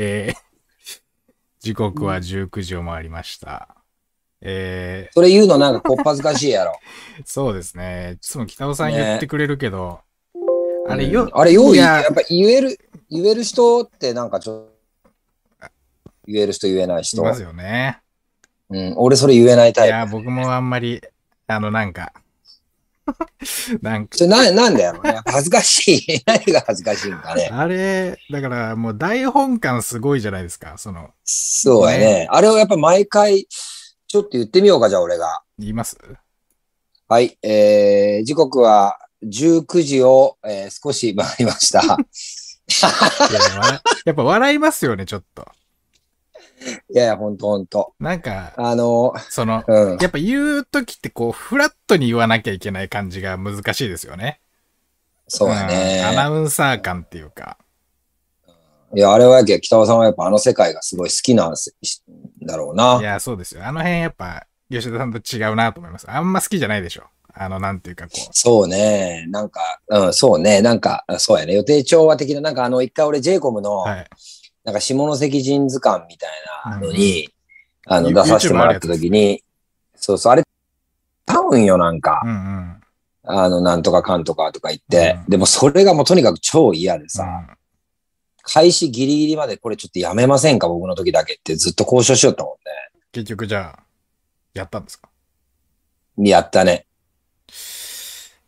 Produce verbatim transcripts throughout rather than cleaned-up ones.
えー、時刻はじゅうくじを回りました。えー、それ言うのなんかこっぱずかしいやろ。そうですね。いつも北尾さん言ってくれるけど、ね、あれよ、うん、あれようやっぱ言える言える人ってなんかちょっと言える人言えない人いますよね。うん、俺それ言えないタイプ。いや僕もあんまりあのなんかなんかな、なんだよ、ね、恥ずかしい。何が恥ずかしいんだね。あれだからもう台本感すごいじゃないですか。そのそうやね、ね、あれをやっぱ毎回。ちょっと言ってみようか、じゃあ俺が。言います?はい、えー、時刻はじゅうくじを、えー、少し回りました。いや、やっぱ笑いますよね、ちょっと。いやいや、ほんとほんと。なんか、あのー、その、うん、やっぱ言うときってこう、フラットに言わなきゃいけない感じが難しいですよね。そうだね、うん。アナウンサー感っていうか。いや、あれはやけ、北尾さんはやっぱあの世界がすごい好きなんだろうな。いや、そうですよ。あの辺やっぱ、吉田さんと違うなと思います。あんま好きじゃないでしょ。あの、なんていうかこう。そうね。なんか、うん、そうね。なんか、そうやね。予定調和的な、なんかあの、一回俺 ジェイコム の、はい、なんか下関人図鑑みたいなのに、うん、あの、出させてもらった時に、そうそう、あれ、多分よ、なんか。うんうん、あの、なんとかかんとかとか言って、うん、でもそれがもうとにかく超嫌でさ、うん開始ギリギリまでこれちょっとやめませんか僕の時だけってずっと交渉しよったもんね。結局じゃあ、やったんですか?やったね。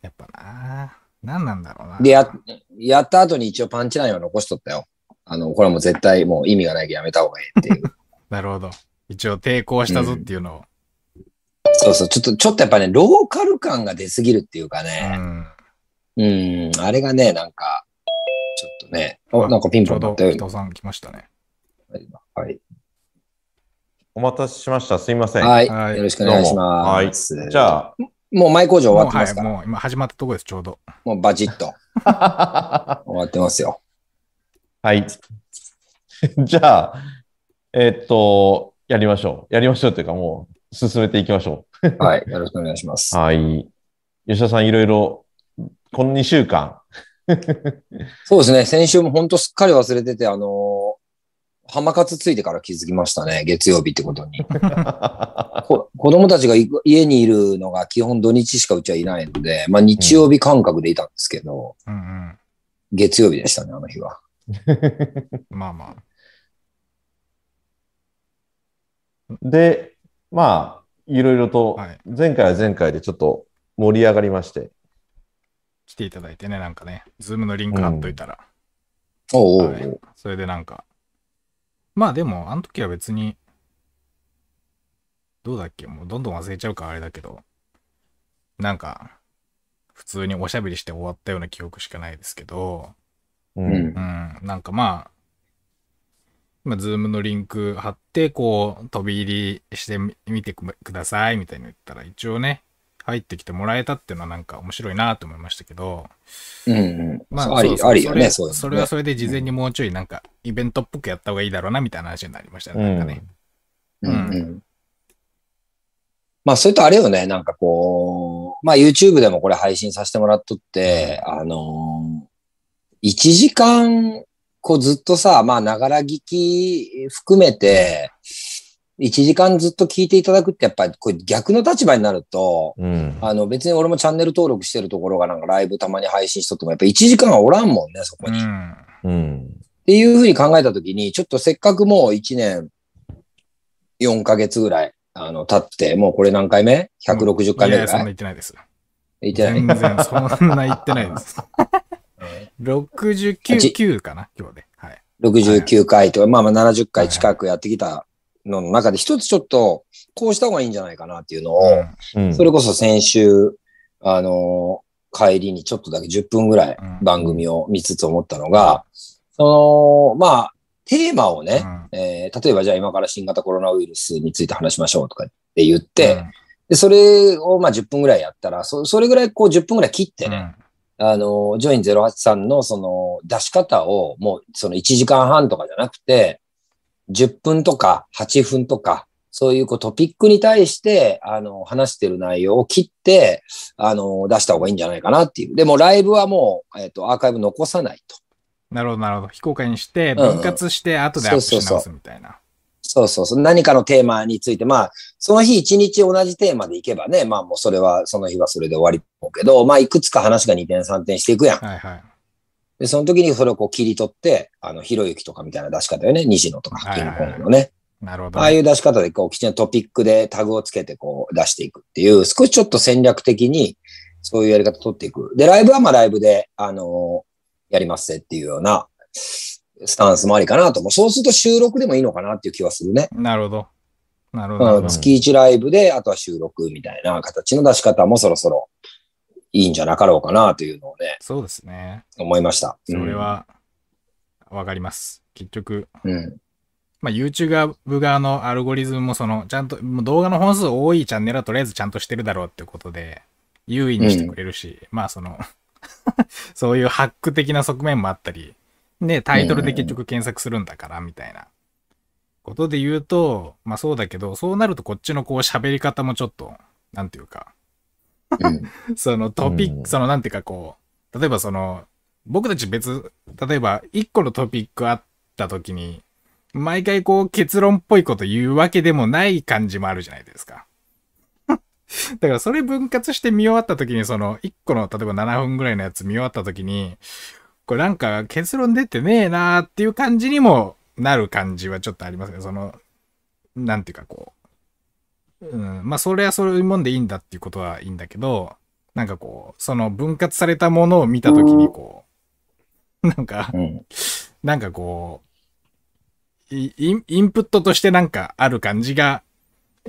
やっぱな何なんだろうな。で、や、やった後に一応パンチラインは残しとったよ。あの、これはもう絶対もう意味がないけどやめた方がいいっていう。なるほど。一応抵抗したぞっていうのを、うん。そうそう。ちょっと、ちょっとやっぱね、ローカル感が出すぎるっていうかね。うん。うん、あれがね、なんか、ちょっとね、あ、なんかピンポンだったよ。北尾さん来ましたね。はい。お待たせしました。すいません。はい。はい、よろしくお願いします。はい、じゃあ、もう前工場終わってますから。もう、はい、もう今始まったところです。ちょうど。もうバチッと終わってますよ。はい。じゃあ、えー、っとやりましょう。やりましょうというかもう進めていきましょう。はい。よろしくお願いします。はい。吉田さんいろいろこのにしゅうかん。そうですね。先週も本当すっかり忘れてて、あのー、浜活ついてから気づきましたね。月曜日ってことに。子供たちが家にいるのが基本土日しかうちはいないので、まあ日曜日感覚でいたんですけど、うんうん、月曜日でしたね、あの日は。まあまあ。で、まあ、いろいろと、前回は前回でちょっと盛り上がりまして、はい来ていただいてね、なんかね、ズームのリンク貼っといたら。うん、おうおう、はい。それでなんか、まあでも、あの時は別に、どうだっけ、もうどんどん忘れちゃうからあれだけど、なんか、普通におしゃべりして終わったような記憶しかないですけど、うん、うん、なんかまあ、まあ、ズームのリンク貼って、こう、飛び入りしてみてくださいみたいに言ったら、一応ね、入ってきてもらえたっていうのはなんか面白いなと思いましたけど、うんうん、まあありありよね、そうですね。それはそれで事前にもうちょいなんかイベントっぽくやった方がいいだろうなみたいな話になりましたね。うん、なんかね、うんうんうん、まあそれとあれよね、なんかこうまあ YouTube でもこれ配信させてもらっとって、うん、あのー、いちじかんこうずっとさまあながら聞き含めて。いちじかんずっと聞いていただくってやっぱりこれ逆の立場になると、うん、あの別に俺もチャンネル登録してるところがなんかライブたまに配信しとってもやっぱいちじかんはおらんもんね、そこに。うんうん、っていうふうに考えたときに、ちょっとせっかくもういちねんよんかげつぐらいあの経って、もうこれ何回目 ?ひゃくろくじゅっかいめぐらい、うん、いやいやそんな言ってないです。言ってない。全然そんな言ってないです。ろくじゅうきゅうかな今日で。はい、ろくじゅうきゅうかいとか、はい、まあまあななじゅっかい近くやってきた。はいはいの中で一つちょっとこうした方がいいんじゃないかなっていうのを、うんうん、それこそ先週、あのー、帰りにちょっとだけじゅっぷんぐらい番組を見つつ思ったのが、うん、その、まあ、テーマをね、うんえー、例えばじゃあ今から新型コロナウイルスについて話しましょうとかって言って、うん、でそれをまあじゅっぷんぐらいやったら、そ、それぐらいこうじゅっぷんぐらい切ってね、うん、あのー、ジョインゼロはちさんのその出し方をもうそのいちじかんはんとかじゃなくて、じゅっぷんとかはっぷんとか、そういう、こうトピックに対して、あの、話してる内容を切って、あの、出した方がいいんじゃないかなっていう。でもライブはもう、えっと、アーカイブ残さないと。なるほど、なるほど。非公開にして、分割して、後でアップし直すみたいな。そうそうそう。何かのテーマについて、まあ、その日一日同じテーマでいけばね、まあもうそれは、その日はそれで終わりっぽいけど、まあいくつか話がにてんさんてんしていくやん。はいはい。で、その時にそれをこう切り取って、あの、ひろゆきとかみたいな出し方よね。西野とか、キングコングのね。なるほど。ああいう出し方で、こう、きちんとトピックでタグをつけて、こう、出していくっていう、少しちょっと戦略的に、そういうやり方を取っていく。で、ライブはまあライブで、あのー、やりますっていうような、スタンスもありかなと。もうそうすると収録でもいいのかなっていう気はするね。なるほど。なるほど。うん、月いちライブで、あとは収録みたいな形の出し方もそろそろいいんじゃなかろうかなというのをね。そうですね。思いました。それは、わかります。うん、結局。うん。まあ、YouTube 側のアルゴリズムもその、ちゃんと、動画の本数多いチャンネルはとりあえずちゃんとしてるだろうってことで、優位にしてくれるし、うん、まあその、そういうハック的な側面もあったり、ね、タイトルで結局検索するんだから、みたいなことで言うと、まあそうだけど、そうなるとこっちのこう喋り方もちょっと、なんていうか、そのトピック、そのなんていうかこう、例えばその、僕たち別、例えば一個のトピックあった時に、毎回こう結論っぽいこと言うわけでもない感じもあるじゃないですか。だからそれ分割して見終わった時に、そのいっこの例えばななふんぐらいのやつ見終わった時に、これなんか結論出てねえなーっていう感じにもなる感じはちょっとありますけど、その、なんていうかこう、うん、まあそれはそういうもんでいいんだっていうことはいいんだけど、なんかこう、その分割されたものを見た時にこう、なんか、なんかこう、インプットとしてなんかある感じが、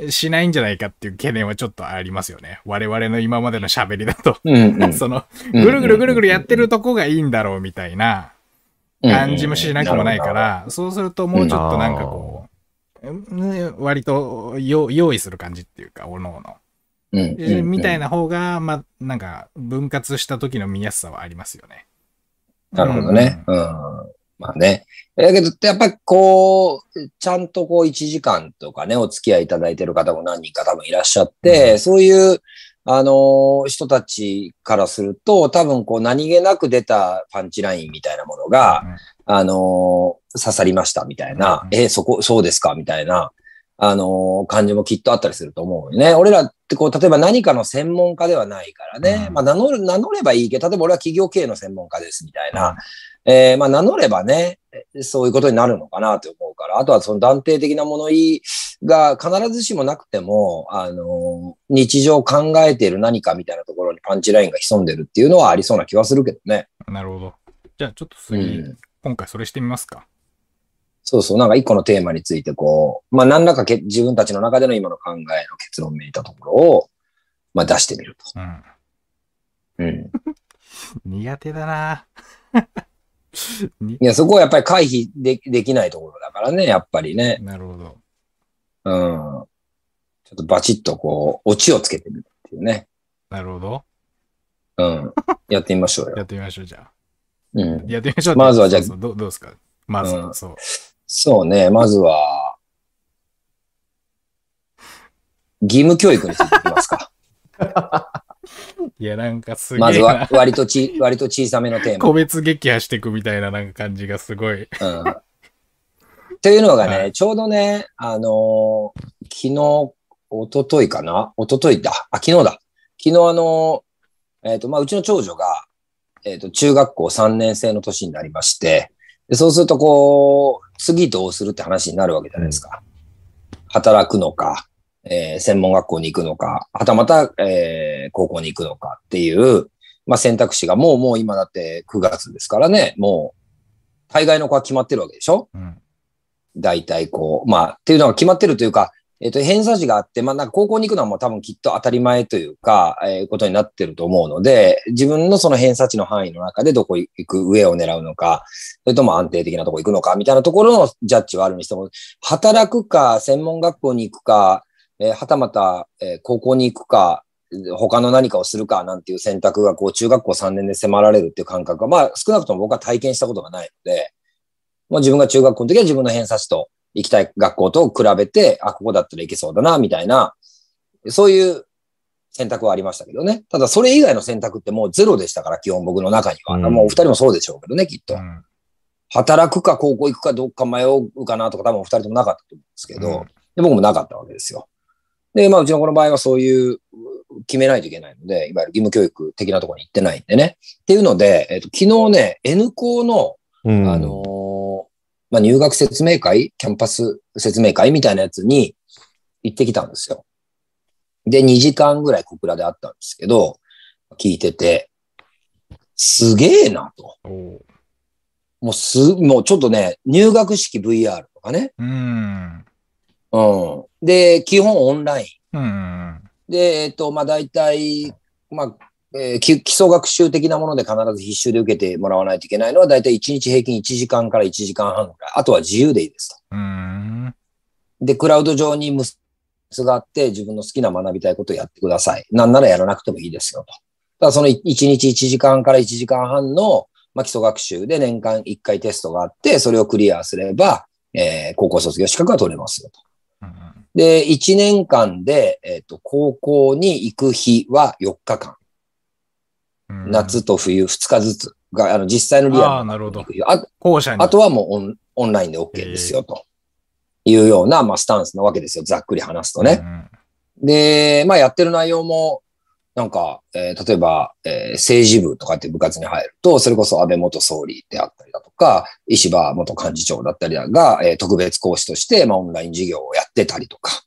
しないんじゃないかっていう懸念はちょっとありますよね。我々の今までの喋りだと、うんうん、そのぐるぐるぐるぐるやってるとこがいいんだろうみたいな感じもしなくもないから、うんうん、そうするともうちょっとなんかこう、ね、割と用意する感じっていうか、おのおの、うんうんうん、みたいな方がまあなんか分割した時の見やすさはありますよね。なるほどね。うん、うんまあね。だけど、やっぱりこう、ちゃんとこういちじかんとかね、お付き合いいただいてる方も何人か多分いらっしゃって、うん、そういう、あのー、人たちからすると、多分こう何気なく出たパンチラインみたいなものが、うん、あのー、刺さりましたみたいな、うん、え、そこ、そうですかみたいな、あのー、感じもきっとあったりすると思うよね。俺らってこう、例えば何かの専門家ではないからね、うん、まあ名乗る、名乗ればいいけど、例えば俺は企業経営の専門家ですみたいな、うんえー、まあ名乗ればね、そういうことになるのかなと思うから、あとはその断定的な物言いが必ずしもなくても、あのー、日常考えている何かみたいなところにパンチラインが潜んでるっていうのはありそうな気はするけどね。なるほど。じゃあちょっと次、うん、今回それしてみますか。そうそう、なんか一個のテーマについてこう、まあ何らかけ自分たちの中での今の考えの結論を見えたところを、まあ出してみると。うん。うん。苦手だなぁ。いやそこはやっぱり回避 で, できないところだからね、やっぱりね。なるほど。うん。ちょっとバチッとこう、オチをつけてみるっていうね。なるほど。うん。やってみましょうよ。やってみましょう、じゃあ。うん。やってみましょう。まずはじゃあ、そうそう ど, どうですかまずは、うん、そう。そうね、まずは、義務教育についていきますか。いやなんかすげえな。まずは割とち割と小さめのテーマ。個別撃破していくみたいななんか感じがすごい。うん。というのがね、はい、ちょうどね、あのー、昨日、おとといかなおとといだ。あ、昨日だ。昨日あのー、えっと、まあ、うちの長女が、えっと、中学校さんねん生の年になりまして、でそうするとこう、次どうするって話になるわけじゃないですか。働くのか。えー、専門学校に行くのか、はたまた、えー、高校に行くのかっていう、まあ、選択肢がもうもう今だってくがつですからね、もう、大概の子は決まってるわけでしょ、うん、大体こう、まあ、っていうのが決まってるというか、えっと、偏差値があって、まあ、なんか高校に行くのはもう多分きっと当たり前というか、えー、ことになってると思うので、自分のその偏差値の範囲の中でどこ行く、上を狙うのか、それとも安定的なとこ行くのか、みたいなところのジャッジはあるにしても、働くか、専門学校に行くか、えー、はたまた、えー、高校に行くか、他の何かをするかなんていう選択が、こう、中学校さんねんで迫られるっていう感覚が、まあ、少なくとも僕は体験したことがないので、まあ、自分が中学校の時は自分の偏差値と行きたい学校と比べて、あ、ここだったら行けそうだな、みたいな、そういう選択はありましたけどね。ただ、それ以外の選択ってもうゼロでしたから、基本僕の中には。うん、もうお二人もそうでしょうけどね、きっと。うん、働くか高校行くかどっか迷うかなとか多分お二人ともなかったと思うんですけど、うん、で僕もなかったわけですよ。で、まあうちの子の場合はそういう決めないといけないので、いわゆる義務教育的なところに行ってないんでね。っていうので、えっと、昨日ね、N 校の、うん、あのー、まあ入学説明会、キャンパス説明会みたいなやつに行ってきたんですよ。で、にじかんぐらい小倉であったんですけど、聞いてて、すげえなと。もうす、もうちょっとね、入学式 ブイアール とかね。うん。うん。で、基本オンライン。うん。で、えっと、まあ、大体、まあ、えー、基礎学習的なもので必ず必修で受けてもらわないといけないのは、大体いちにち平均いちじかんからいちじかんはんぐらい。あとは自由でいいですと。うん。で、クラウド上に結があって、自分の好きな学びたいことをやってください。なんならやらなくてもいいですよと。ただ、そのいちにちいちじかんからいちじかんはんの、まあ、基礎学習で年間いっかいテストがあって、それをクリアすれば、えー、高校卒業資格が取れますよと。うん、で、いちねんかんで、えっと、高校に行く日はよっかかん。うん、夏と冬ふつかずつが、あの、実際のリアル。ああ、なるほど。あ、校舎に。あとはもうオン、オンラインで OK ですよというような、まあ、スタンスなわけですよ。ざっくり話すとね。うん、で、まあ、やってる内容も、なんか、えー、例えば、えー、政治部とかって部活に入ると、それこそ安倍元総理であったりだとか、石破元幹事長だったりだが、えー、特別講師として、まあ、オンライン授業をやってたりとか、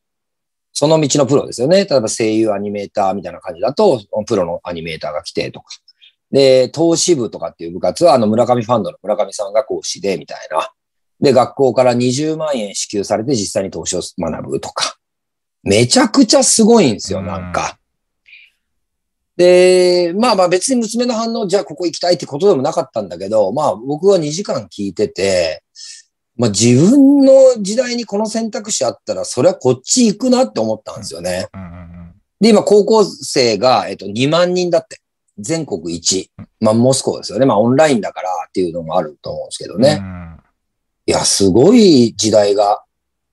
その道のプロですよね。例えば声優アニメーターみたいな感じだと、プロのアニメーターが来てとか。で、投資部とかっていう部活は、あの、村上ファンドの村上さんが講師で、みたいな。で、学校からにじゅうまんえん支給されて実際に投資を学ぶとか。めちゃくちゃすごいんですよ、なんか。で、まあまあ別に娘の反応、じゃあここ行きたいってことでもなかったんだけど、まあ僕はにじかん聞いてて、まあ自分の時代にこの選択肢あったら、それはこっち行くなって思ったんですよね。で、今高校生が、えっと、にまんにんだって。全国いち。まあモスコですよね。まあオンラインだからっていうのもあると思うんですけどね。いや、すごい時代が。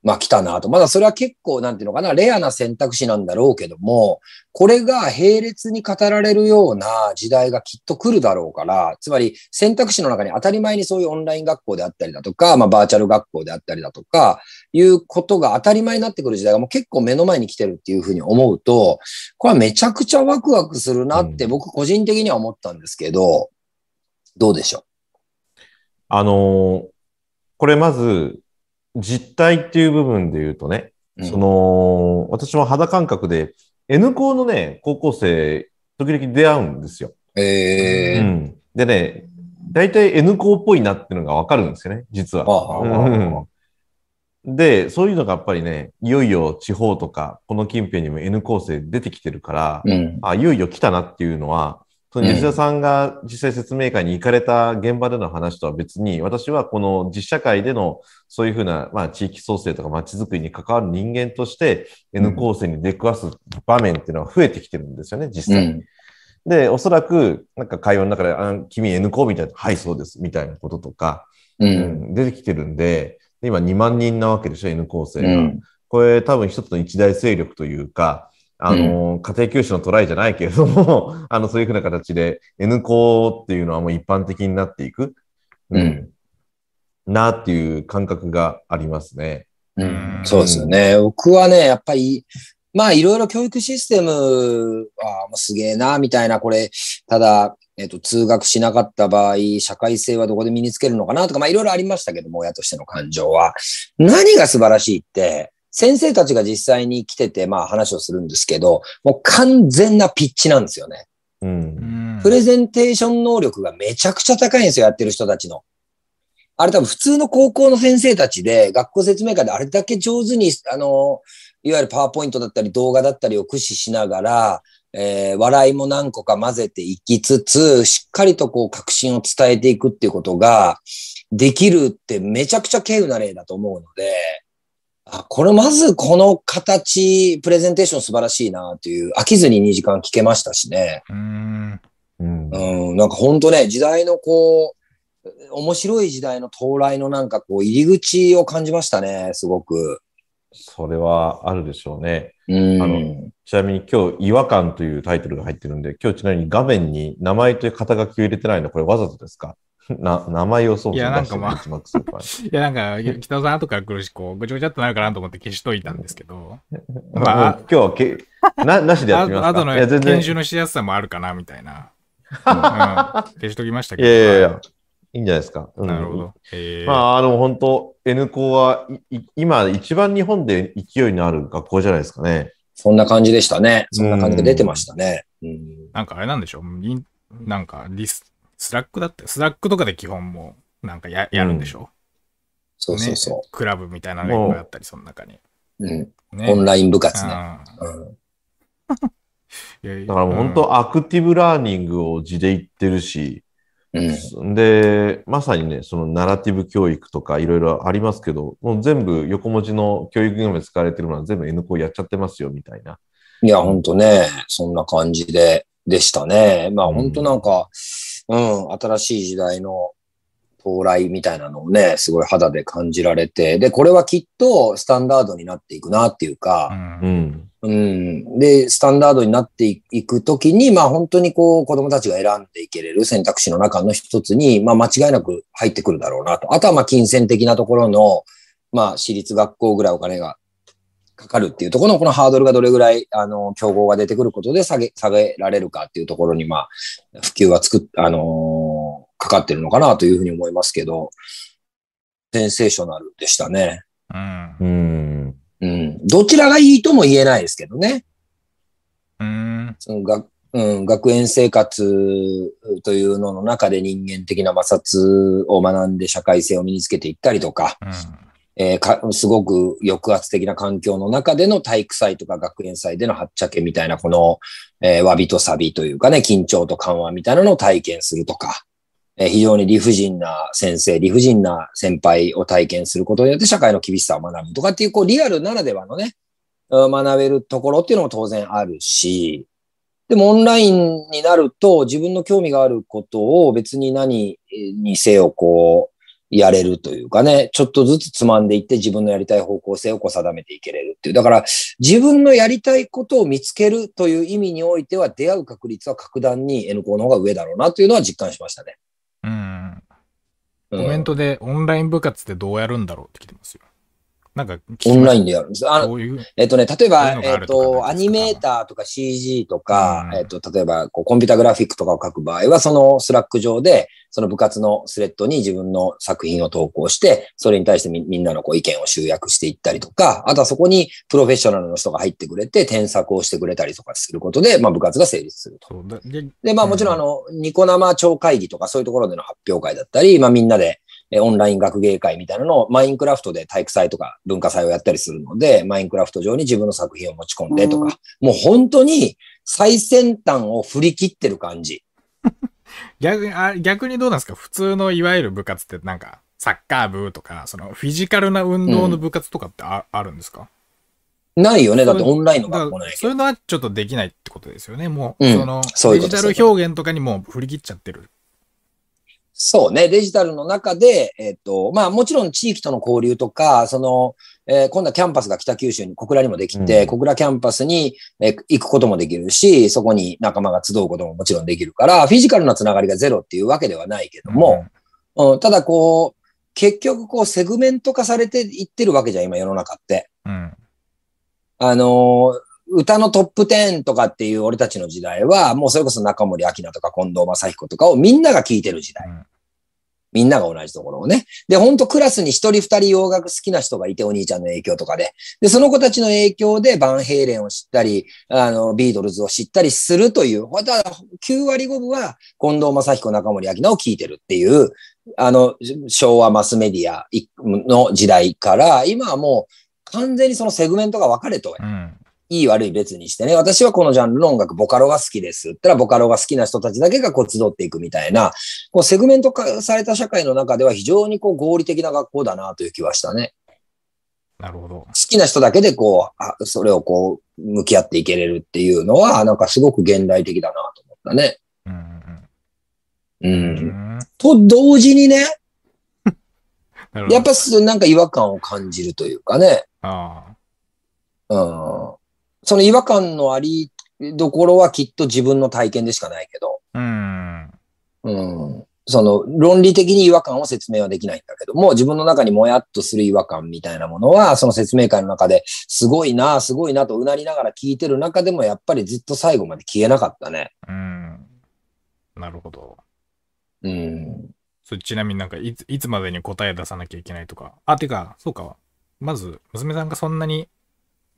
まあ来たなと。まだそれは結構なんていうのかな、レアな選択肢なんだろうけども、これが並列に語られるような時代がきっと来るだろうから、つまり選択肢の中に当たり前にそういうオンライン学校であったりだとか、まあバーチャル学校であったりだとか、いうことが当たり前になってくる時代がもう結構目の前に来てるっていうふうに思うと、これはめちゃくちゃワクワクするなって僕個人的には思ったんですけど、どうでしょう？あのー、これまず、実態っていう部分で言うとね、うん、その、私も肌感覚で、N 校のね、高校生、時々出会うんですよ。えーうん、でね、大体 N 校っぽいなっていうのがわかるんですよね、実は。で、そういうのがやっぱりね、いよいよ地方とか、この近辺にも N 校生出てきてるから、うん、あ、いよいよ来たなっていうのは、その吉田さんが実際説明会に行かれた現場での話とは別に、私はこの実社会でのそういうふうな、まあ、地域創生とか街づくりに関わる人間として、N 構成に出くわす場面っていうのは増えてきてるんですよね、実際に。うん、で、おそらく、なんか会話の中で、あ君 N 校みたいな、はい、そうです、みたいなこととか、うんうん、出てきてるんで、今にまんにんなわけでしょ、N 構成が。うん、これ多分一つの一大勢力というか、あの、うん、家庭教師のトライじゃないけれども、あの、そういうふうな形で N 校っていうのはもう一般的になっていく、うん、うん、なっていう感覚がありますね。うん、そうですよね。僕はね、やっぱり、まあ、いろいろ教育システムは、すげえな、みたいな、これ、ただ、えっと、通学しなかった場合、社会性はどこで身につけるのかなとか、まあ、いろいろありましたけども、親としての感情は。何が素晴らしいって、先生たちが実際に来てて、まあ話をするんですけど、もう完全なピッチなんですよね。うん、プレゼンテーション能力がめちゃくちゃ高いんですよ、やってる人たちの。あれ多分普通の高校の先生たちで、学校説明会であれだけ上手に、あの、いわゆるパワーポイントだったり動画だったりを駆使しながら、えー、笑いも何個か混ぜていきつつ、しっかりとこう確信を伝えていくっていうことができるってめちゃくちゃ稀有な例だと思うので、あ、これまずこの形、プレゼンテーション素晴らしいなという、飽きずににじかん聞けましたしね。うん、うん、なんか本当ね、時代のこう、面白い時代の到来のなんかこう、入り口を感じましたね、すごく。それはあるでしょうね。うん、あのちなみに今日、違和感というタイトルが入ってるんで、今日ちなみに画面に名前という肩書きを入れてないの、これわざとですか？な名前をそうするんだし、ね、まあ、いやなんか北尾さん後から来るしこうぐちゃぐちゃってなるかなと思って消しといたんですけど、まあ、今日はけ な, なしでやってみますか。あとの研修のしやすさもあるかなみたいな、うんうん、消しときましたけど、いやいやいや、いいんじゃないですか。うん、なるほど。まあ、あの、本当 N 校は、今、一番日本で勢いのある学校じゃないですかね。そんな感じでしたね。そんな感じで出てましたね。うんうん、なんか、あれなんでしょう。なんかリス、スラックだって、スラックとかで基本も、なんか や, やるんでしょう、うん。そうそうそう。ね、クラブみたいなのがあったり、その中に。うん、ね。オンライン部活ね。いやいや、だからもう本当、アクティブラーニングを地で言ってるし、うん、でまさにね、そのナラティブ教育とかいろいろありますけど、もう全部横文字の教育業務で使われてるのは全部 N 校やっちゃってますよみたいな。いやほんとね、そんな感じででしたね。まあほんとなんか、うん、うん、新しい時代の到来みたいなのをね、すごい肌で感じられて、でこれはきっとスタンダードになっていくなっていうか、うん、うん、でスタンダードになっていくときに、まあ本当にこう子どもたちが選んでいけれる選択肢の中の一つに、まあ間違いなく入ってくるだろうなと。あとはまあ金銭的なところの、まあ私立学校ぐらいお金がかかるっていうところのこのハードルがどれぐらい、あの、競合が出てくることで下げ、下げられるかっていうところに、まあ、普及は作っ、あのー、かかってるのかなというふうに思いますけど、センセーショナルでしたね。うん。うん。うん。どちらがいいとも言えないですけどね。うん。そのが、うん、学園生活というのの中で人間的な摩擦を学んで社会性を身につけていったりとか、うん、えー、かすごく抑圧的な環境の中での体育祭とか学園祭でのはっちゃけみたいな、この、えー、わびとさびというかね、緊張と緩和みたいなのを体験するとか、えー、非常に理不尽な先生、理不尽な先輩を体験することによって社会の厳しさを学ぶとかっていう、こうリアルならではのね、学べるところっていうのも当然あるし、でもオンラインになると自分の興味があることを別に何にせよこうやれるというかね、ちょっとずつつまんでいって自分のやりたい方向性をこう定めていけれるっていう。だから自分のやりたいことを見つけるという意味においては出会う確率は格段に N 校の方が上だろうなというのは実感しましたね。うん。コメントでオンライン部活ってどうやるんだろうって来てますよ。なんかオンラインでやるんです。あの、えっとね、例えば、えっと、アニメーターとか シージー とか、えっと、例えば、こう、コンピュータグラフィックとかを書く場合は、そのスラック上で、その部活のスレッドに自分の作品を投稿して、それに対して み, みんなのこう意見を集約していったりとか、あとはそこにプロフェッショナルの人が入ってくれて、添削をしてくれたりとかすることで、まあ、部活が成立すると。で、まあ、もちろん、あの、ニコ生超会議とか、そういうところでの発表会だったり、まあ、みんなで、オンライン学芸会みたいなのをマインクラフトで体育祭とか文化祭をやったりするので、マインクラフト上に自分の作品を持ち込んでとか、うん、もう本当に最先端を振り切ってる感じ。逆に、あ、逆にどうなんですか？普通のいわゆる部活ってなんかサッカー部とか、そのフィジカルな運動の部活とかって あ,、うん、あるんですか？ないよね。だってオンラインの学校ないけど。そういうのはちょっとできないってことですよね。もう、うん、そのデジタル表現とかにもう振り切っちゃってる。そうね。デジタルの中で、えっと、まあもちろん地域との交流とか、その、えー、今度はキャンパスが北九州に、小倉にもできて、うん、小倉キャンパスに、えー、行くこともできるし、そこに仲間が集うことももちろんできるから、フィジカルなつながりがゼロっていうわけではないけども、うんうん、ただこう、結局こうセグメント化されていってるわけじゃん、今世の中って。うん、あのー、歌のトップじゅうとかっていう俺たちの時代は、もうそれこそ中森明菜とか近藤正彦とかをみんなが聴いてる時代。うん、みんなが同じところをね。で、ほんとクラスに一人二人洋楽好きな人がいて、お兄ちゃんの影響とかで。で、その子たちの影響でバンヘイレンを知ったり、あの、ビートルズを知ったりするという。また、きゅう割ごぶは近藤正彦、中森明菜を聴いてるっていう、あの、昭和マスメディアの時代から、今はもう完全にそのセグメントが分かれと。うん、いい悪い別にしてね。私はこのジャンルの音楽、ボカロが好きです。って言ったら、ボカロが好きな人たちだけがこう集っていくみたいな、こうセグメント化された社会の中では非常にこう合理的な学校だなという気はしたね。なるほど。好きな人だけでこう、あ、それをこう、向き合っていけれるっていうのは、なんかすごく現代的だなと思ったね。うん。うん。と同時にね、やっぱなんか違和感を感じるというかね。ああ。うん。その違和感のありどころはきっと自分の体験でしかないけど。うん。うん。その論理的に違和感を説明はできないんだけども、自分の中にもやっとする違和感みたいなものは、その説明会の中ですごいな、すごいなとうなりながら聞いてる中でも、やっぱりずっと最後まで消えなかったね。うん。なるほど。うん。それちなみになんかいつ、いつまでに答え出さなきゃいけないとか。あ、てか、そうか。まず、娘さんがそんなに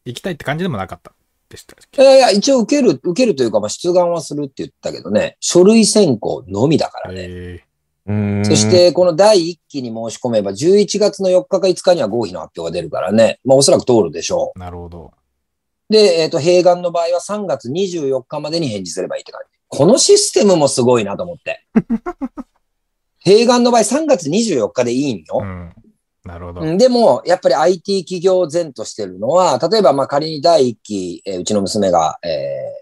行きたいって感じでもなかった。でしたっけ？いやいや、一応受ける、受けるというか、まあ、出願はするって言ったけどね、書類選考のみだからね。うーん。そして、このだいいっき期に申し込めば、じゅういちがつのよっかかいつかには合否の発表が出るからね、まあ、おそらく通るでしょう。なるほど。で、えっと、併願の場合はさんがつにじゅうよっかまでに返事すればいいって感じ。このシステムもすごいなと思って。併願の場合さんがつにじゅうよっかでいいんよ。うん。なるほど。でも、やっぱり アイティー 企業前としてるのは、例えば、ま、仮にだいいっき期、えー、うちの娘が、えー、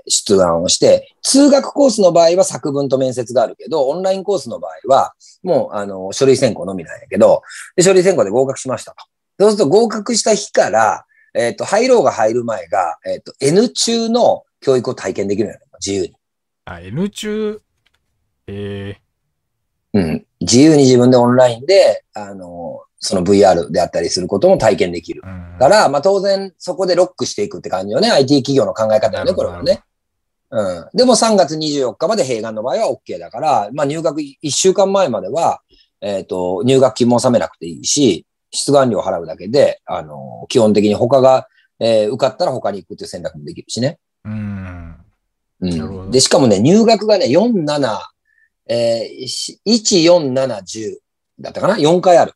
出願をして、通学コースの場合は作文と面接があるけど、オンラインコースの場合は、もう、あの、書類選考のみなんやけど、で、書類選考で合格しましたと。そうすると合格した日から、えっと、入ろうが入る前が、えっと、N 中の教育を体験できるようになる。自由に。あ、N 中、えー、うん。自由に自分でオンラインで、あの、その ブイアール であったりすることも体験できる。から、まあ当然そこでロックしていくって感じよね。アイティー 企業の考え方よね、これはね。うん。でもさんがつにじゅうよっかまで併願の場合は OK だから、まあ入学いっしゅうかんまえまでは、えっと、入学金も納めなくていいし、出願料を払うだけで、あの、基本的に他が、えー、受かったら他に行くっていう選択もできるしね。うん。うん。で、しかもね、入学がね、よん、なな、えー、いち、よん、なな、じゅうだったかな？ よん 回ある。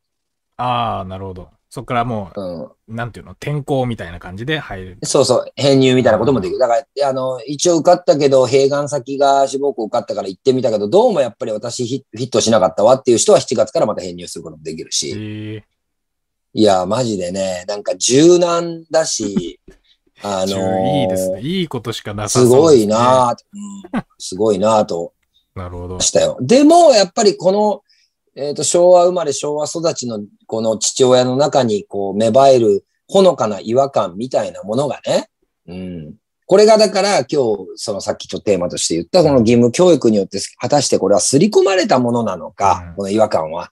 ああ、なるほど。そっからもう、うん、なんていうの、転校みたいな感じで入る。そうそう、編入みたいなこともできる。だから、あの、一応受かったけど、併願先が志望校受かったから行ってみたけど、どうもやっぱり私ヒットしなかったわっていう人はしちがつからまた編入することもできるし。いや、マジでね、なんか柔軟だし、あのー、いいですね。いいことしかなさそうですね。すごいなぁ、うん、すごいなぁと。なるほど。したよ。でも、やっぱりこの、えっと、昭和生まれ昭和育ちのこの父親の中にこう芽生えるほのかな違和感みたいなものがね。うん。これがだから今日そのさっきちょっとテーマとして言ったこの義務教育によって果たしてこれは刷り込まれたものなのか、うん、この違和感は。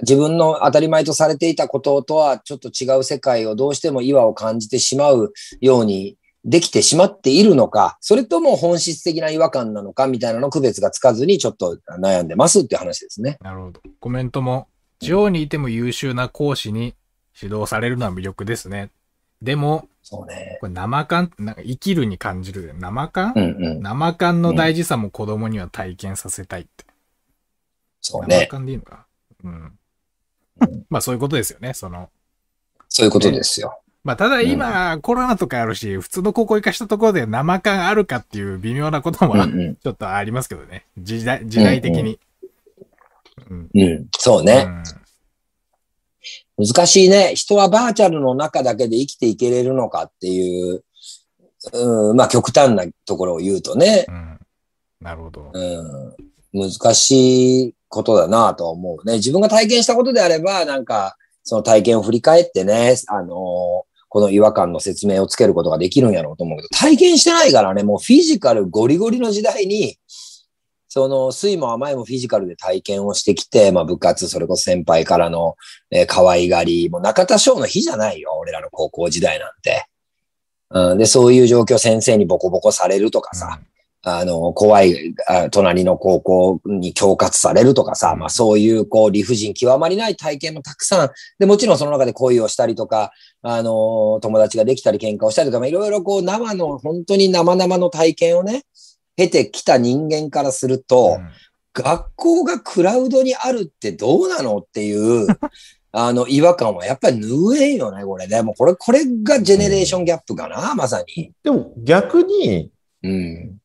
自分の当たり前とされていたこととはちょっと違う世界をどうしても違和を感じてしまうようにできてしまっているのか、それとも本質的な違和感なのかみたいなの区別がつかずにちょっと悩んでますっていう話ですね。なるほど。コメントも、地方にいても優秀な講師に指導されるのは魅力ですね。でも、そうね、これ生感、なんか生きるに感じる。生感、うんうん、生感の大事さも子供には体験させたいって。うん、そうね。生感でいいのか。うん。まあそういうことですよね、その。そういうことですよ。まあ、ただ今、コロナとかあるし、普通の高校行かしたところで生感あるかっていう微妙なことも、ちょっとありますけどね。時代、時代的に。うん、うん、そうね。うん、難しいね。人はバーチャルの中だけで生きていけれるのかっていう、うん、まあ、極端なところを言うとね。うん、なるほど。うん、難しいことだなぁと思うね。自分が体験したことであれば、なんか、その体験を振り返ってね、あのー、この違和感の説明をつけることができるんやろうと思うけど、体験してないからね、もうフィジカルゴリゴリの時代に、その、酸いも甘いもフィジカルで体験をしてきて、まあ部活、それこそ先輩からの、えー、可愛がり、もう中田翔の日じゃないよ、俺らの高校時代なんて。うん、で、そういう状況先生にボコボコされるとかさ、あの、怖い、あ、隣の高校に恐喝されるとかさ、まあそういう、こう、理不尽極まりない体験もたくさん、で、もちろんその中で恋をしたりとか、あの、友達ができたり喧嘩をしたりとか、いろいろこう、生の、本当に生々の体験をね、経てきた人間からすると、うん、学校がクラウドにあるってどうなのっていう、あの、違和感はやっぱり拭えんよね、これね。もうこれ、これがジェネレーションギャップかな、うん、まさに。でも逆に、うん。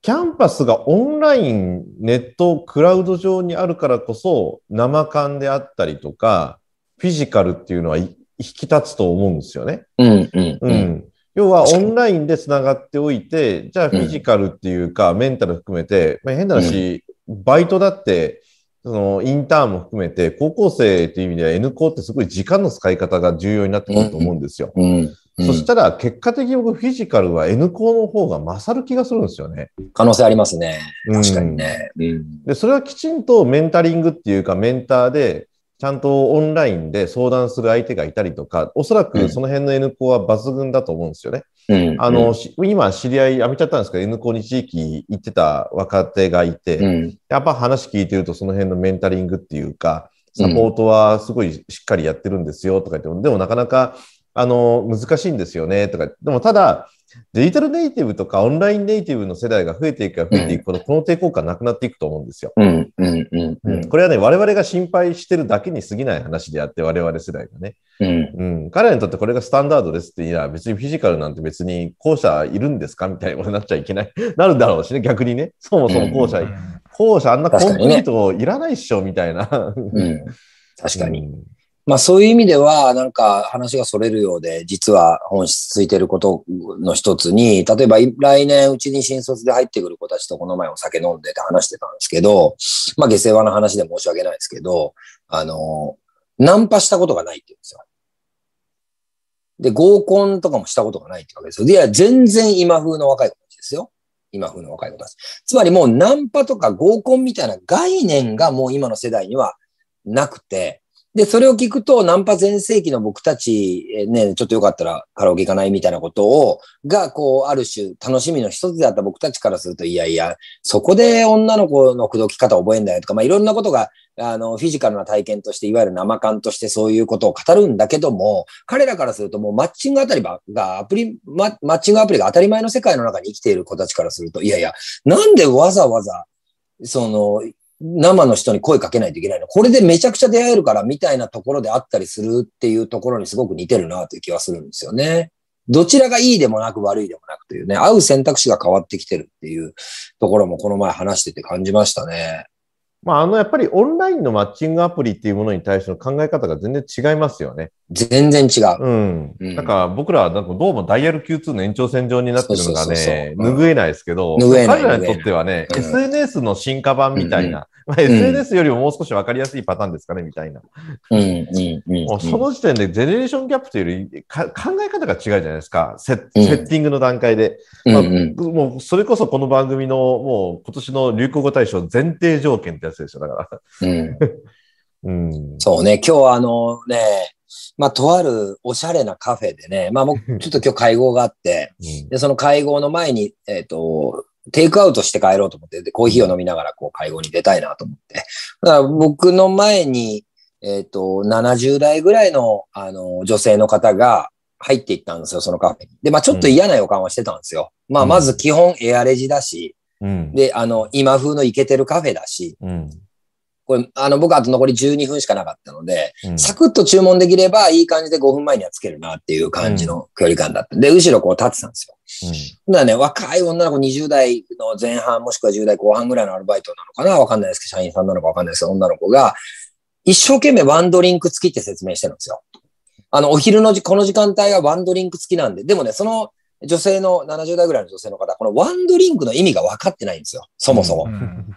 キャンパスがオンライン、ネット、クラウド上にあるからこそ、生感であったりとか、フィジカルっていうのは引き立つと思うんですよね。うんうんうん。うん、要はオンラインでつながっておいて、じゃあフィジカルっていうか、うん、メンタル含めて、まあ、変な話、うん、バイトだって、そのインターンも含めて、高校生っていう意味では N 校ってすごい時間の使い方が重要になってくると思うんですよ。うんうんうん、そしたら結果的に僕フィジカルは N 高の方が勝る気がするんですよね。可能性ありますね。確かにね、うん、でそれはきちんとメンタリングっていうかメンターでちゃんとオンラインで相談する相手がいたりとか、おそらくその辺の N 高は抜群だと思うんですよね、うん、あの、うん、今知り合い辞めちゃったんですけど N 高に地域行ってた若手がいて、うん、やっぱ話聞いてるとその辺のメンタリングっていうかサポートはすごいしっかりやってるんですよとか言っても、でもなかなかあの難しいんですよねとか。でもただデジタルネイティブとかオンラインネイティブの世代が増えていくか増えていくほど、うん、この抵抗感なくなっていくと思うんですよ、うんうんうんうん、これはね我々が心配してるだけに過ぎない話であって我々世代がね、うんうん、彼らにとってこれがスタンダードですって、いや別にフィジカルなんて別に後者いるんですかみたいなことになっちゃいけないなるだろうしね、逆にねそもそも後者、うん、後者あんなコンクリートいらないっしょみたいな、うん、確かに、うん、まあそういう意味では、なんか話がそれるようで、実は本質ついてることの一つに、例えば来年うちに新卒で入ってくる子たちとこの前お酒飲んでて話してたんですけど、まあ下世話な話で申し訳ないですけど、あの、ナンパしたことがないって言うんですよ。で、合コンとかもしたことがないってわけですよ。いや、全然今風の若い子たちですよ。今風の若い子たち。つまりもうナンパとか合コンみたいな概念がもう今の世代にはなくて、で、それを聞くと、ナンパ全盛期の僕たち、ね、ちょっとよかったらカラオケ行かないみたいなことを、が、こう、ある種、楽しみの一つであった僕たちからすると、いやいや、そこで女の子の口説き方覚えんだよとか、まあ、いろんなことが、あの、フィジカルな体験として、いわゆる生感としてそういうことを語るんだけども、彼らからするともうマッチングあたりが、アプリ、マッチングアプリが当たり前の世界の中に生きている子たちからすると、いやいや、なんでわざわざ、その、生の人に声かけないといけないの。これでめちゃくちゃ出会えるからみたいなところであったりするっていうところにすごく似てるなという気はするんですよね。どちらがいいでもなく悪いでもなくというね、会う選択肢が変わってきてるっていうところもこの前話してて感じましたね。まあ、あの、やっぱりオンラインのマッチングアプリっていうものに対しての考え方が全然違いますよね。全然違う。うん。うん、なんか僕らはなんかどうもダイヤル キューツー の延長線上になってるのがね、拭えないですけど、彼らにとってはね、うん、エスエヌエス の進化版みたいな、うんまあ、エスエヌエス よりももう少しわかりやすいパターンですかね、みたいな。うんうんうん、もうその時点でジェネレーションギャップというよりか考え方が違うじゃないですか、セッ、うん、セッティングの段階で。まあうんうん、もうそれこそこの番組のもう今年の流行語大賞前提条件ってやつでしょ、だから。うんうん、そうね、今日はあのね、まあ、とあるおしゃれなカフェでね、まあ、もうちょっと今日会合があって、うん、で、その会合の前に、えっと、テイクアウトして帰ろうと思って、で、コーヒーを飲みながら、こう、会合に出たいなと思って。だから僕の前に、えっと、ななじゅう代ぐらいの、あの、女性の方が入っていったんですよ、そのカフェに。で、まあ、ちょっと嫌な予感はしてたんですよ。うん、まあ、まず基本エアレジだし、うん、で、あの、今風のイケてるカフェだし、うんこれ、あの、僕あと残りじゅうにふんしかなかったので、うん、サクッと注文できればいい感じでごふんまえにはつけるなっていう感じの距離感だった。で、後ろこう立ってたんですよ。うん、だからね、若い女の子にじゅう代の前半もしくはじゅう代後半ぐらいのアルバイトなのかなわかんないですけど、社員さんなのかわかんないですけど、女の子が一生懸命ワンドリンク付きって説明してるんですよ。あの、お昼のじ、この時間帯がワンドリンク付きなんで、でもね、その、女性の、ななじゅう代ぐらいの女性の方、このワンドリンクの意味が分かってないんですよ。そもそも。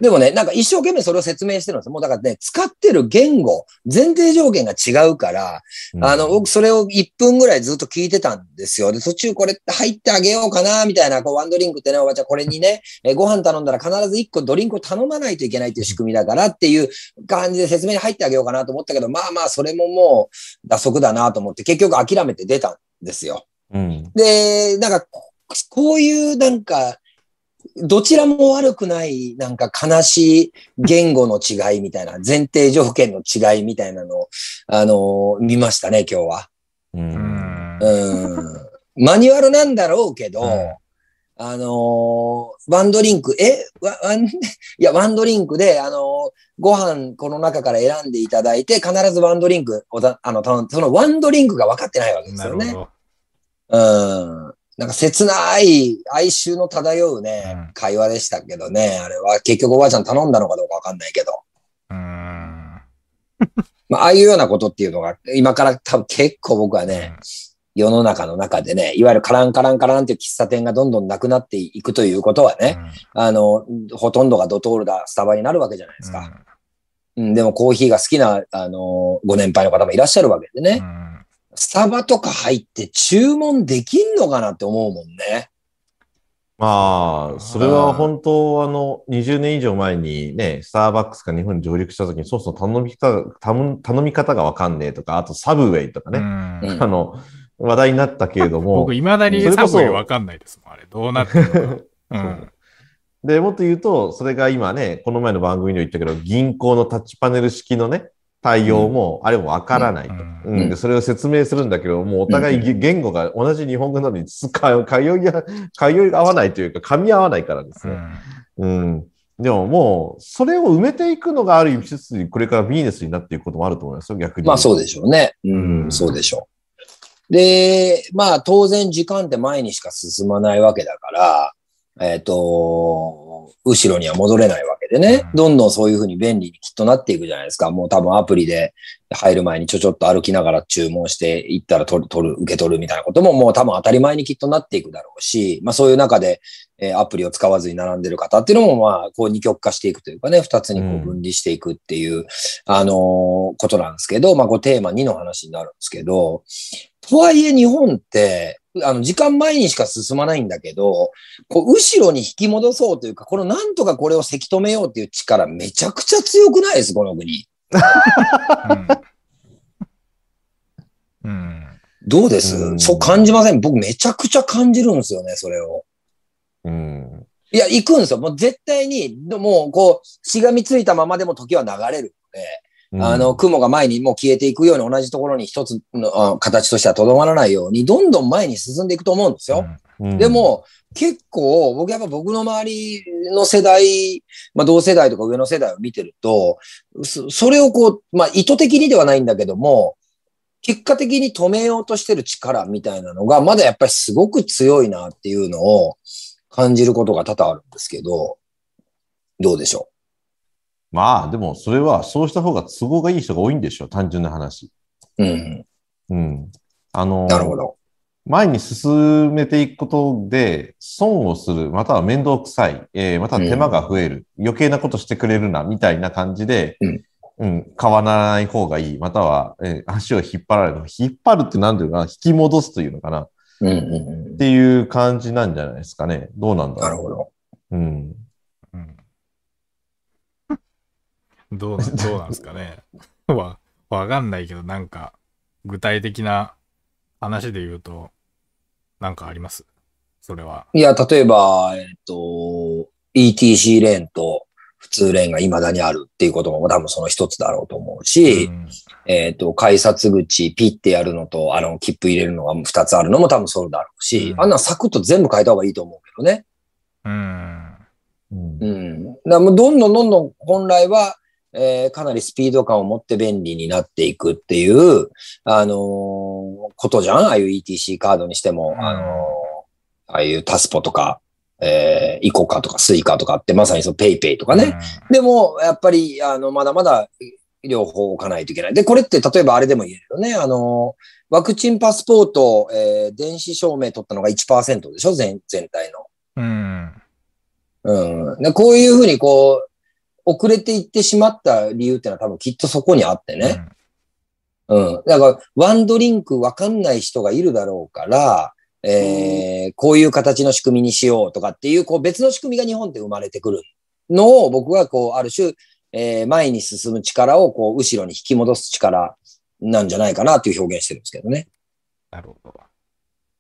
でもね、なんか一生懸命それを説明してるんですよ。もうだからね、使ってる言語、前提条件が違うから、あの、僕それをいっぷんぐらいずっと聞いてたんですよ。で、途中これ入ってあげようかな、みたいな、こうワンドリンクってね、おばちゃんこれにね、えご飯頼んだら必ずいっこドリンクを頼まないといけないっていう仕組みだからっていう感じで説明に入ってあげようかなと思ったけど、まあまあ、それももう、打足だなと思って、結局諦めて出たんですよ。うん、で、なんか、こういうなんか、どちらも悪くない、なんか悲しい言語の違いみたいな、前提条件の違いみたいなのを、あのー、見ましたね、今日は。うん。うん。マニュアルなんだろうけど、うん、あのー、ワンドリンク、えワン、いや、ワンドリンクで、あのー、ご飯この中から選んでいただいて、必ずワンドリンクをた、あの、頼んで、そのワンドリンクが分かってないわけですよね。うん。なんか切ない哀愁の漂うね、うん、会話でしたけどね。あれは結局おばあちゃん頼んだのかどうかわかんないけど。うーん。まあ、ああいうようなことっていうのが、今から多分結構僕はね、うん、世の中の中でね、いわゆるカランカランカランっていう喫茶店がどんどんなくなっていくということはね、うん、あの、ほとんどがドトールだ、スタバになるわけじゃないですか。うん、でもコーヒーが好きな、あの、ご年配の方もいらっしゃるわけでね。うんスタバとか入って注文できんのかなって思うもんね。まあ、それは本当、あの、にじゅうねん以上前にね、スターバックスが日本に上陸した時に、そもそも頼み方、頼み方がわかんねえとか、あとサブウェイとかね、あの、話題になったけれども。僕、いまだにサブウェイわかんないですもん、あれ。どうなってるのか。うん、で、もっと言うと、それが今ね、この前の番組で言ったけど、銀行のタッチパネル式のね、対応も、あれもわからないと、うんうんで。それを説明するんだけど、もうお互い言語が同じ日本語なのに通い合わないというか、噛み合わないからですね。うんうん、でももう、それを埋めていくのがある意味、一つこれからビジネスになっていくこともあると思いますよ、逆に。まあそうでしょうね。うんうん、そうでしょう。で、まあ当然時間って前にしか進まないわけだから、えっと、後ろには戻れないわけでね。どんどんそういうふうに便利にきっとなっていくじゃないですか。もう多分アプリで入る前にちょちょっと歩きながら注文していったら取る、取る、受け取るみたいなことももう多分当たり前にきっとなっていくだろうし、まあそういう中で、えー、アプリを使わずに並んでる方っていうのもまあこう二極化していくというかね、二つにこう分離していくっていう、うん、あのー、ことなんですけど、まあこうテーマにの話になるんですけど、とはいえ日本って、あの、時間前にしか進まないんだけど、こう、後ろに引き戻そうというか、このなんとかこれをせき止めようっていう力めちゃくちゃ強くないです、この国。うんうん、どうです、うん、そう感じません。僕めちゃくちゃ感じるんですよね、それを。うん、いや、行くんですよ。もう絶対に、もうこう、しがみついたままでも時は流れるので。あの、雲が前にもう消えていくように同じところに一つの形としてはとどまらないように、どんどん前に進んでいくと思うんですよ。うんうん、でも、結構、僕やっぱ僕の周りの世代、まあ同世代とか上の世代を見てると、それをこう、まあ意図的にではないんだけども、結果的に止めようとしてる力みたいなのが、まだやっぱりすごく強いなっていうのを感じることが多々あるんですけど、どうでしょう。まあ、でも、それは、そうした方が都合がいい人が多いんでしょう、単純な話。うん。うん。あの、なるほど。前に進めていくことで、損をする、または面倒くさい、えー、または手間が増える、うん、余計なことしてくれるな、みたいな感じで、うん、うん、変わらない方がいい、または、えー、足を引っ張られる。引っ張るって何ていうのかな、引き戻すというのかな、うんうん、っていう感じなんじゃないですかね。どうなんだろう。なるほど。うん。どう、どうなんですかね。わ、わかんないけど、なんか、具体的な話で言うと、なんかあります?それは。いや、例えば、えっと、イーティーシー レーンと普通レーンが未だにあるっていうことも多分その一つだろうと思うし、うん、えっと、改札口ピッてやるのと、あの、切符入れるのが二つあるのも多分そうだろうし、うん、あんなサクッと全部変えた方がいいと思うけどね。うん。うん。だからもうどんどんどんどん本来は、えー、かなりスピード感を持って便利になっていくっていう、あのー、ことじゃん?ああいう イーティーシー カードにしても、あのー、ああいうタスポとか、えー、イコカとかスイカとかってまさにそのペイペイとかね。でも、やっぱり、あの、まだまだ両方置かないといけない。で、これって例えばあれでも言えるよね。あのー、ワクチンパスポート、えー、電子証明取ったのが いちパーセント でしょ?全、全体の。うん。うん。で、こういうふうにこう、遅れていってしまった理由ってのは多分きっとそこにあってね。うん。うん、だから、ワンドリンクわかんない人がいるだろうから、えー、こういう形の仕組みにしようとかっていう、こう別の仕組みが日本で生まれてくるのを僕はこう、ある種、えー、前に進む力をこう、後ろに引き戻す力なんじゃないかなっていう表現してるんですけどね。なるほど。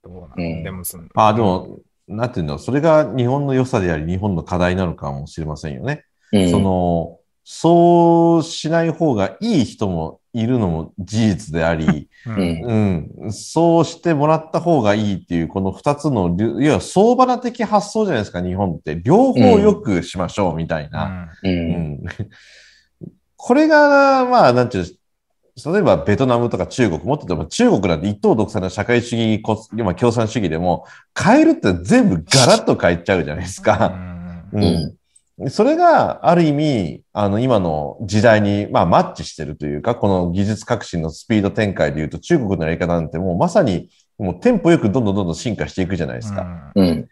どうなんでもその、うん、あ、でも、なんていうの、それが日本の良さであり、日本の課題なのかもしれませんよね。その、そうしない方がいい人もいるのも事実であり、うんうん、そうしてもらった方がいいっていう、この二つの、いや、相場な的発想じゃないですか、日本って。両方良くしましょう、みたいな。これが、まあ、なんていう、例えばベトナムとか中国、もっと言えば中国なんて一党独裁の社会主義、今共産主義でも、変えるって全部ガラッと変えちゃうじゃないですか。うんうんそれが、ある意味、あの、今の時代に、まあ、マッチしてるというか、この技術革新のスピード展開でいうと、中国のやり方なんてもうまさに、もうテンポよくどんどんどんどん進化していくじゃないですか。うん。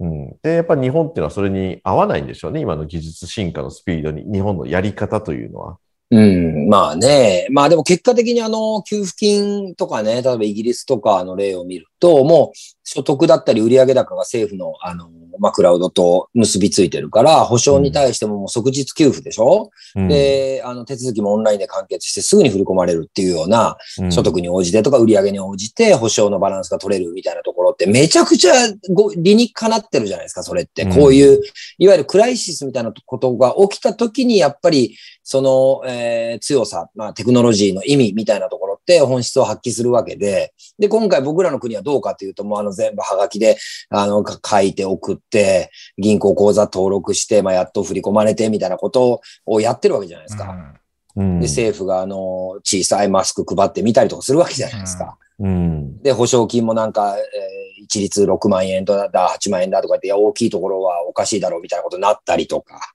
うん。で、やっぱり日本っていうのはそれに合わないんでしょうね、今の技術進化のスピードに、日本のやり方というのは。うん、まあね。まあでも結果的にあの、給付金とかね、例えばイギリスとかの例を見ると、もう所得だったり売上高が政府のあの、まあクラウドと結びついてるから、保証に対してももう即日給付でしょ、うん、で、あの、手続きもオンラインで完結してすぐに振り込まれるっていうような、所得に応じてとか売上に応じて保証のバランスが取れるみたいなところって、めちゃくちゃご理にかなってるじゃないですか、それって。こういう、いわゆるクライシスみたいなことが起きた時に、やっぱり、その、えー、強さ、まあ、テクノロジーの意味みたいなところって本質を発揮するわけで、で、今回僕らの国はどうかというと、もうあの全部ハガキで、あの、書いて送って、銀行口座登録して、まあ、やっと振り込まれてみたいなことをやってるわけじゃないですか。うんうん、で、政府があの、小さいマスク配ってみたりとかするわけじゃないですか。うんうん、で、保証金もなんか、えー、一律ろくまんえんだ、はちまんえんだとかって、いや、大きいところはおかしいだろうみたいなことになったりとか。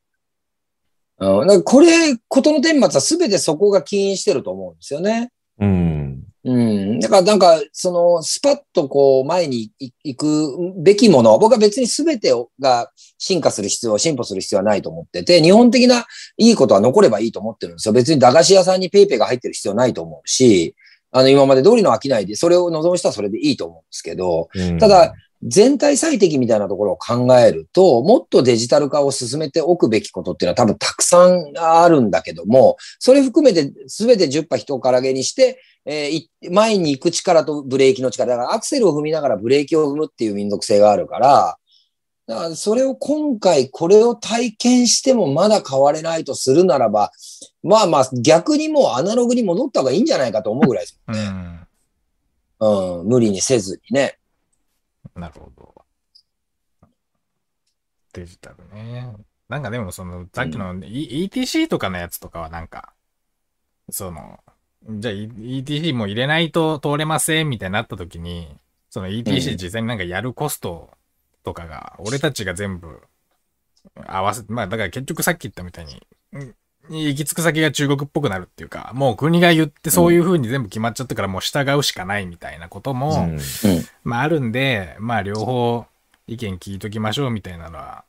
うん、なんかこれ、ことの顛末は全てそこが起因してると思うんですよね。うん。うん。だからなんか、その、スパッとこう、前に行くべきもの、僕は別に全てが進化する必要、進歩する必要はないと思ってて、日本的ないいことは残ればいいと思ってるんですよ。別に駄菓子屋さんにペイペイが入ってる必要ないと思うし、あの、今まで通りの商いで、それを望む人はそれでいいと思うんですけど、うん、ただ、全体最適みたいなところを考えると、もっとデジタル化を進めておくべきことっていうのは多分たくさんあるんだけども、それ含めて全てじゅっぱ人をからげにして、えー、前に行く力とブレーキの力、だからアクセルを踏みながらブレーキを踏むっていう民族性があるから、だからそれを今回これを体験してもまだ変われないとするならば、まあまあ逆にもうアナログに戻った方がいいんじゃないかと思うぐらいですもんね。うん、うん、無理にせずにね。なるほど。デジタルね。なんかでもその、さっきの、うん、イーティーシー とかのやつとかはなんか、その、じゃあ イーティーシー も入れないと通れませんみたいになった時に、その イーティーシー 事前になんかやるコストとかが、俺たちが全部合わせ、まあだから結局さっき言ったみたいに、行き着く先が中国っぽくなるっていうか、もう国が言ってそういう風に全部決まっちゃったからもう従うしかないみたいなことも、うんうん、まああるんで、まあ両方意見聞いときましょうみたいなのは、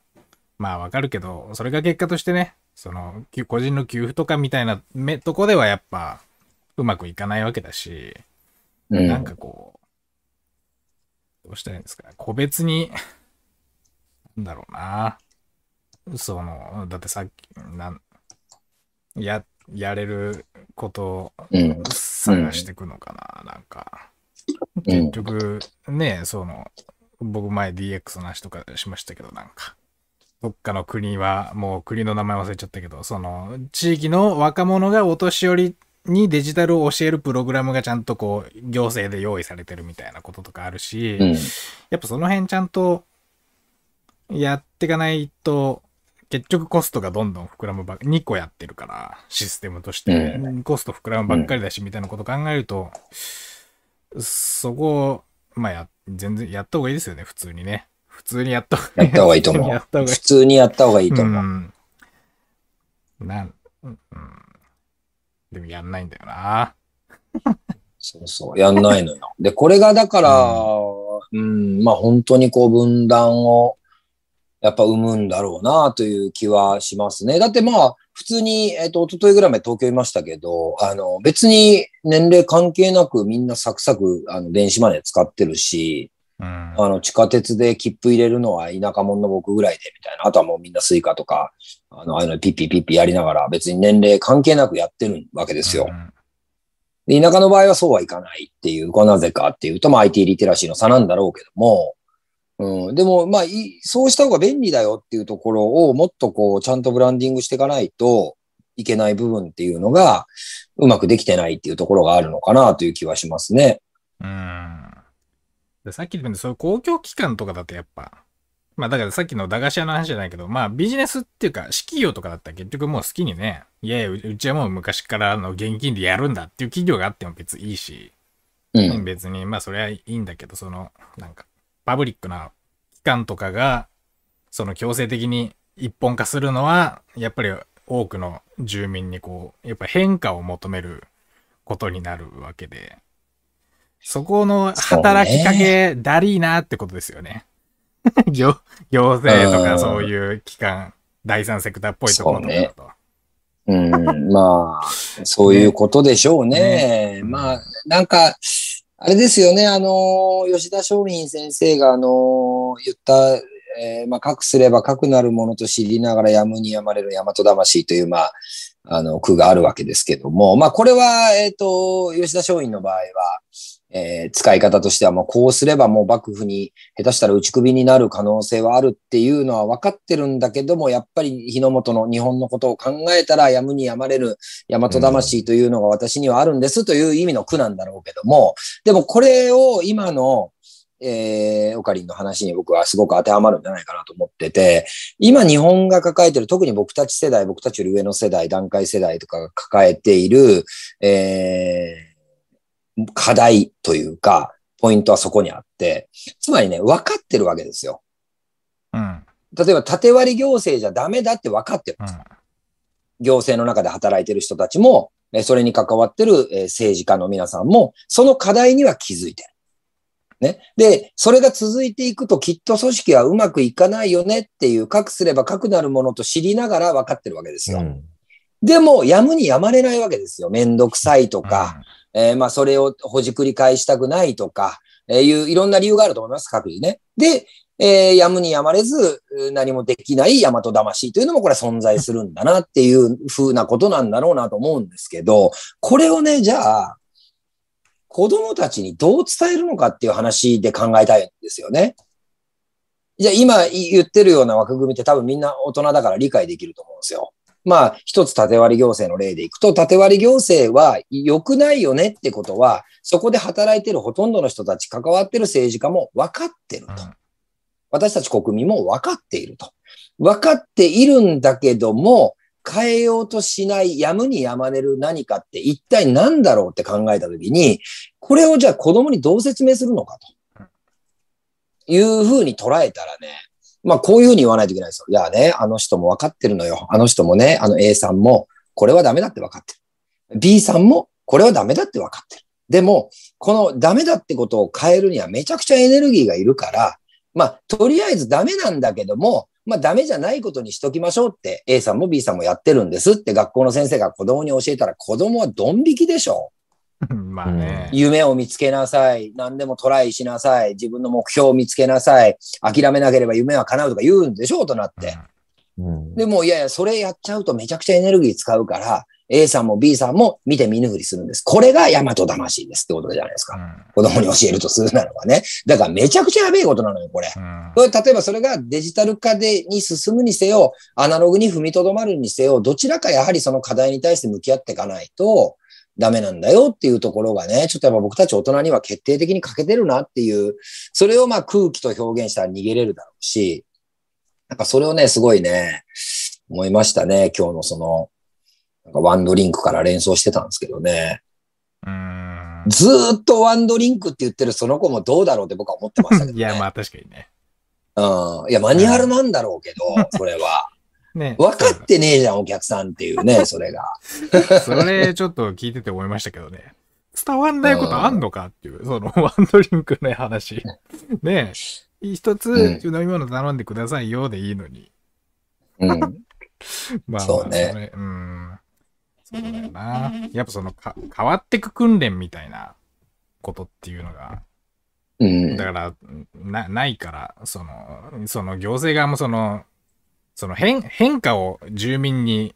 まあわかるけど、それが結果としてね、その個人の給付とかみたいなめとこではやっぱうまくいかないわけだし、うん、なんかこう、どうしたらいいんですか、個別に、なんだろうな、その、だってさっき、なんや、やれることを探していくのかな、うん、なんか。結局、ね、その、僕前 ディーエックス の話とかしましたけど、なんか、どっかの国は、もう国の名前忘れちゃったけど、その、地域の若者がお年寄りにデジタルを教えるプログラムがちゃんとこう、行政で用意されてるみたいなこととかあるし、うん、やっぱその辺ちゃんとやっていかないと、結局コストがどんどん膨らむばっかり、にこやってるから、システムとして、コスト膨らむばっかりだし、みたいなこと考えると、そこを、まあや、全然やった方がいいですよね、普通にね。普通にやった方がいい。やった方がいいと思う。普通にやった方がいいと思う。うん、なん、うん、でもやんないんだよな。そうそう、やんないのよ。で、これがだから、うん、うん、まあ本当にこう分断を、やっぱ生むんだろうなという気はしますね。だってまあ、普通に、えっと、一昨日ぐらいまで東京いましたけど、あの、別に年齢関係なくみんなサクサク、あの、電子マネー使ってるし、うん、あの、地下鉄で切符入れるのは田舎者の僕ぐらいで、みたいな。あとはもうみんなスイカとか、あの、あのピッピピッピやりながら別に年齢関係なくやってるわけですよ。うんで、田舎の場合はそうはいかないっていう、これなぜかっていうと、まあ アイティー リテラシーの差なんだろうけども、うん、でも、まあ、そうした方が便利だよっていうところをもっとこう、ちゃんとブランディングしていかないといけない部分っていうのが、うまくできてないっていうところがあるのかなという気はしますね。うん。でさっき言ったように、そういう公共機関とかだとやっぱ、まあだからさっきの駄菓子屋の話じゃないけど、まあビジネスっていうか、私企業とかだったら結局もう好きにね、いやいや、うちはもう昔からの現金でやるんだっていう企業があっても別にいいし、うん、別に、まあそれはいいんだけど、その、なんか、パブリックな機関とかが、その強制的に一本化するのは、やっぱり多くの住民にこう、やっぱ変化を求めることになるわけで、そこの働きかけだりーなーってことですよね。行, 行政とかそういう機関、第三セクターっぽいところとかだと。うん、まあ、そういうことでしょうね。ね、まあ、なんか、あれですよね、あの、吉田松陰先生が、あの、言った、えー、まあ、かくすればかくなるものと知りながらやむにやまれる大和魂という、まあ、あの、句があるわけですけども、まあ、これは、えっと、吉田松陰の場合は、えー、使い方としては、もうこうすればもう幕府に下手したら打ち首になる可能性はあるっていうのは分かってるんだけども、やっぱり日の本の日本のことを考えたらやむにやまれる大和魂というのが私にはあるんですという意味の句なんだろうけども、でもこれを今の、えー、オカリンの話に僕はすごく当てはまるんじゃないかなと思ってて、今日本が抱えてる、特に僕たち世代、僕たちより上の世代、団塊世代とかが抱えている、えー課題というか、ポイントはそこにあって、つまりね、分かってるわけですよ。うん。例えば、縦割り行政じゃダメだって分かってるんです、うん、行政の中で働いてる人たちも、それに関わってる政治家の皆さんも、その課題には気づいてる。ね。で、それが続いていくと、きっと組織はうまくいかないよねっていう、かくすればかくなるものと知りながら分かってるわけですよ。うん、でも、やむにやまれないわけですよ。めんどくさいとか、うんえー、まあ、それをほじくり返したくないとか、えー、いう、いろんな理由があると思います、各自ね。で、えー、やむにやまれず、何もできない大和魂というのもこれは存在するんだなっていう風なことなんだろうなと思うんですけど、これをね、じゃあ、子供たちにどう伝えるのかっていう話で考えたいんですよね。じゃあ、今言ってるような枠組みって多分みんな大人だから理解できると思うんですよ。まあ、一つ縦割り行政の例でいくと、縦割り行政は良くないよねってことは、そこで働いてるほとんどの人たち、関わってる政治家も分かってると。私たち国民も分かっていると。分かっているんだけども、変えようとしない、やむにやまれる何かって一体何だろうって考えたときに、これをじゃあ子供にどう説明するのかというふうに捉えたらね、まあ、こういうふうに言わないといけないですよ。いやね、あの人も分かってるのよ。あの人もね、あの A さんも、これはダメだって分かってる。B さんも、これはダメだって分かってる。でも、このダメだってことを変えるにはめちゃくちゃエネルギーがいるから、まあ、とりあえずダメなんだけども、まあ、ダメじゃないことにしときましょうって、A さんも B さんもやってるんですって学校の先生が子供に教えたら、子供はドン引きでしょ。まあね、夢を見つけなさい。何でもトライしなさい。自分の目標を見つけなさい。諦めなければ夢は叶うとか言うんでしょ、となって。うん、でも、いやいや、それやっちゃうとめちゃくちゃエネルギー使うから、A さんも B さんも見て見ぬふりするんです。これが大和魂ですってことじゃないですか。うん、子供に教えるとするなのがね。だからめちゃくちゃやべえことなのよ、これ。うん、例えばそれがデジタル化でに進むにせよ、アナログに踏みとどまるにせよ、どちらかやはりその課題に対して向き合っていかないと、ダメなんだよっていうところがね、ちょっとやっぱ僕たち大人には決定的に欠けてるなっていう、それをまあ空気と表現したら逃げれるだろうし、なんかそれをね、すごいね、思いましたね。今日のその、なんかワンドリンクから連想してたんですけどね。うーん、ずーっとワンドリンクって言ってるその子もどうだろうって僕は思ってましたけどね。いや、まあ確かにね。うん。いや、マニュアルなんだろうけど、それは。ね、分かってねえじゃん、お客さんっていうね、それが。それ、ちょっと聞いてて思いましたけどね。伝わんないことあんのかっていう、うん、そのワンドリンクの話。ねえ、一つ、うん、飲み物頼んでくださいよでいいのに。うん。まあ、まあ、そうね。うん。そうだよな。やっぱそのか、変わってく訓練みたいなことっていうのが。うん。だから、な、ないから、その、その行政側もその、その変、変化を住民に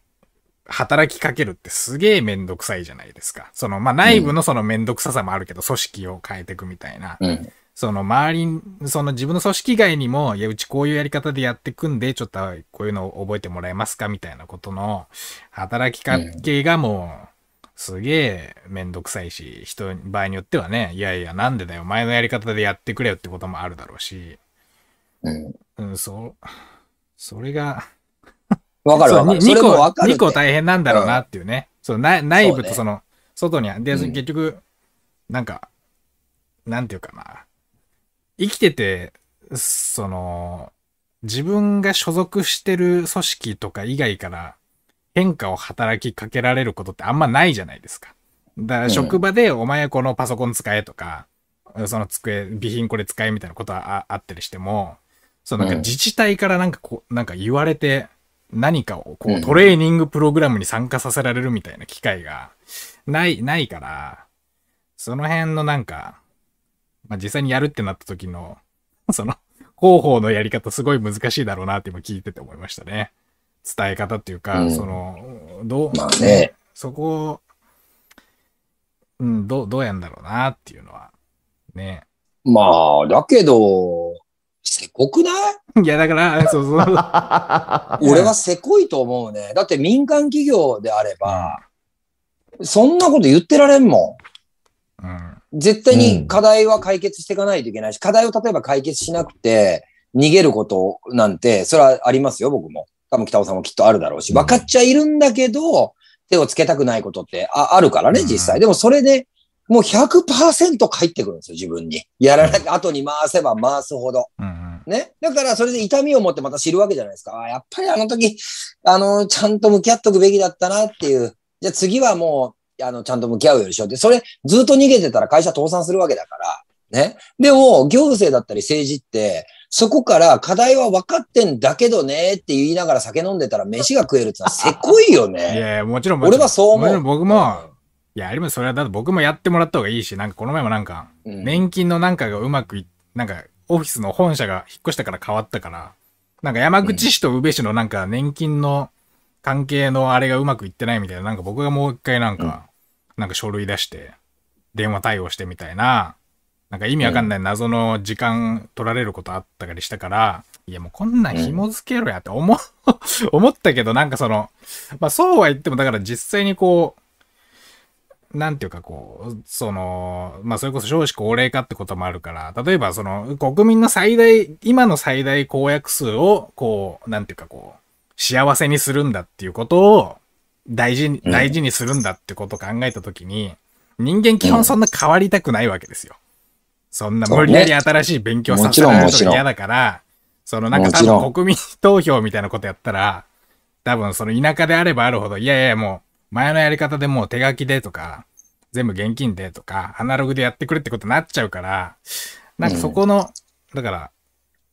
働きかけるってすげえめんどくさいじゃないですか。その、まあ、内部のそのめんどくささもあるけど、組織を変えていくみたいな。うん、その周りに、その自分の組織以外にも、いや、うちこういうやり方でやっていくんで、ちょっとこういうのを覚えてもらえますかみたいなことの働きかけがもう、すげえめんどくさいし、人、場合によってはね、いやいや、なんでだよ、前のやり方でやってくれよってこともあるだろうし。うん、うん、そう。それが。わかるわかる。にこ、にこ大変なんだろうなっていうね。うん、そうな内部とその、外に、ね、で、結局、なんか、なんていうかな。生きてて、その、自分が所属してる組織とか以外から変化を働きかけられることってあんまないじゃないですか。だから職場でお前このパソコン使えとか、うん、その机、備品これ使えみたいなことは あ, あったりしても、そうなんか自治体からなんかこう、なんか言われて、何かをこうトレーニングプログラムに参加させられるみたいな機会がない、ないから、その辺のなんか、まあ、実際にやるってなった時の、その、広報のやり方すごい難しいだろうなって今聞いてて思いましたね。伝え方っていうか、うん、その、どう、まあね、そこを、うん、どう、どうやんだろうなっていうのは、ね。まあ、だけど、せこくない？いや、だから、そうそう。俺はせこいと思うね。だって民間企業であれば、うん、そんなこと言ってられんもん。うん、絶対に課題は解決していかないといけないし、課題を例えば解決しなくて逃げることなんて、それはありますよ、僕も。多分北尾さんもきっとあるだろうし、分かっちゃいるんだけど、手をつけたくないことってあ、あるからね、実際。でもそれで、もう ひゃくパーセント 返ってくるんですよ、自分に。やらなきゃ、後に回せば回すほど。うんうん、ね。だから、それで痛みを持ってまた知るわけじゃないですか。あ、やっぱりあの時、あの、ちゃんと向き合っとくべきだったなっていう。じゃあ次はもう、あの、ちゃんと向き合うよりしようって。それ、ずっと逃げてたら会社倒産するわけだから。ね。でも、行政だったり政治って、そこから課題は分かってんだけどねって言いながら酒飲んでたら飯が食えるってのはせこいよね。いやいや、もちろんもちろん。俺はそう思う。も僕も、いや、あります。それはだって僕もやってもらった方がいいし、なんかこの前もなんか、うん、年金のなんかがうまくい、なんかオフィスの本社が引っ越したから変わったから、なんか山口市と宇部市のなんか年金の関係のあれがうまくいってないみたいな、なんか僕がもう一回なんか、うん、なんか書類出して、電話対応してみたいな、なんか意味わかんない謎の時間取られることあったりしたから、いやもうこんなん紐付けろやって思う、思ったけどなんかその、まあそうは言ってもだから実際にこう、なんていうかこう、その、まあそれこそ少子高齢化ってこともあるから、例えばその国民の最大、今の最大公約数をこう、なんていうかこう、幸せにするんだっていうことを大事に、大事にするんだってことを考えたときに、人間基本そんな変わりたくないわけですよ。そんな無理やり新しい勉強させられるのが嫌だから、そのなんか多分国民投票みたいなことやったら、多分その田舎であればあるほど、いやいやもう、前のやり方でもう手書きでとか、全部現金でとか、アナログでやってくれってことになっちゃうから、なんかそこの、うん、だから、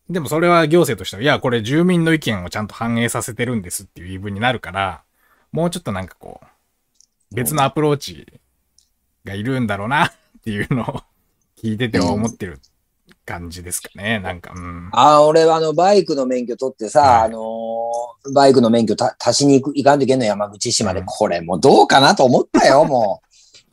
でもそれは行政としては、いや、これ住民の意見をちゃんと反映させてるんですっていう言い分になるから、もうちょっとなんかこう、別のアプローチがいるんだろうなっていうのを聞いてて思ってる感じですかね、なんか。うん、ああ、俺はあの、バイクの免許取ってさ、はい、あのー、バイクの免許た足しに行く、行かんといけんの山口市まで、うん、これもうどうかなと思ったよ、もう。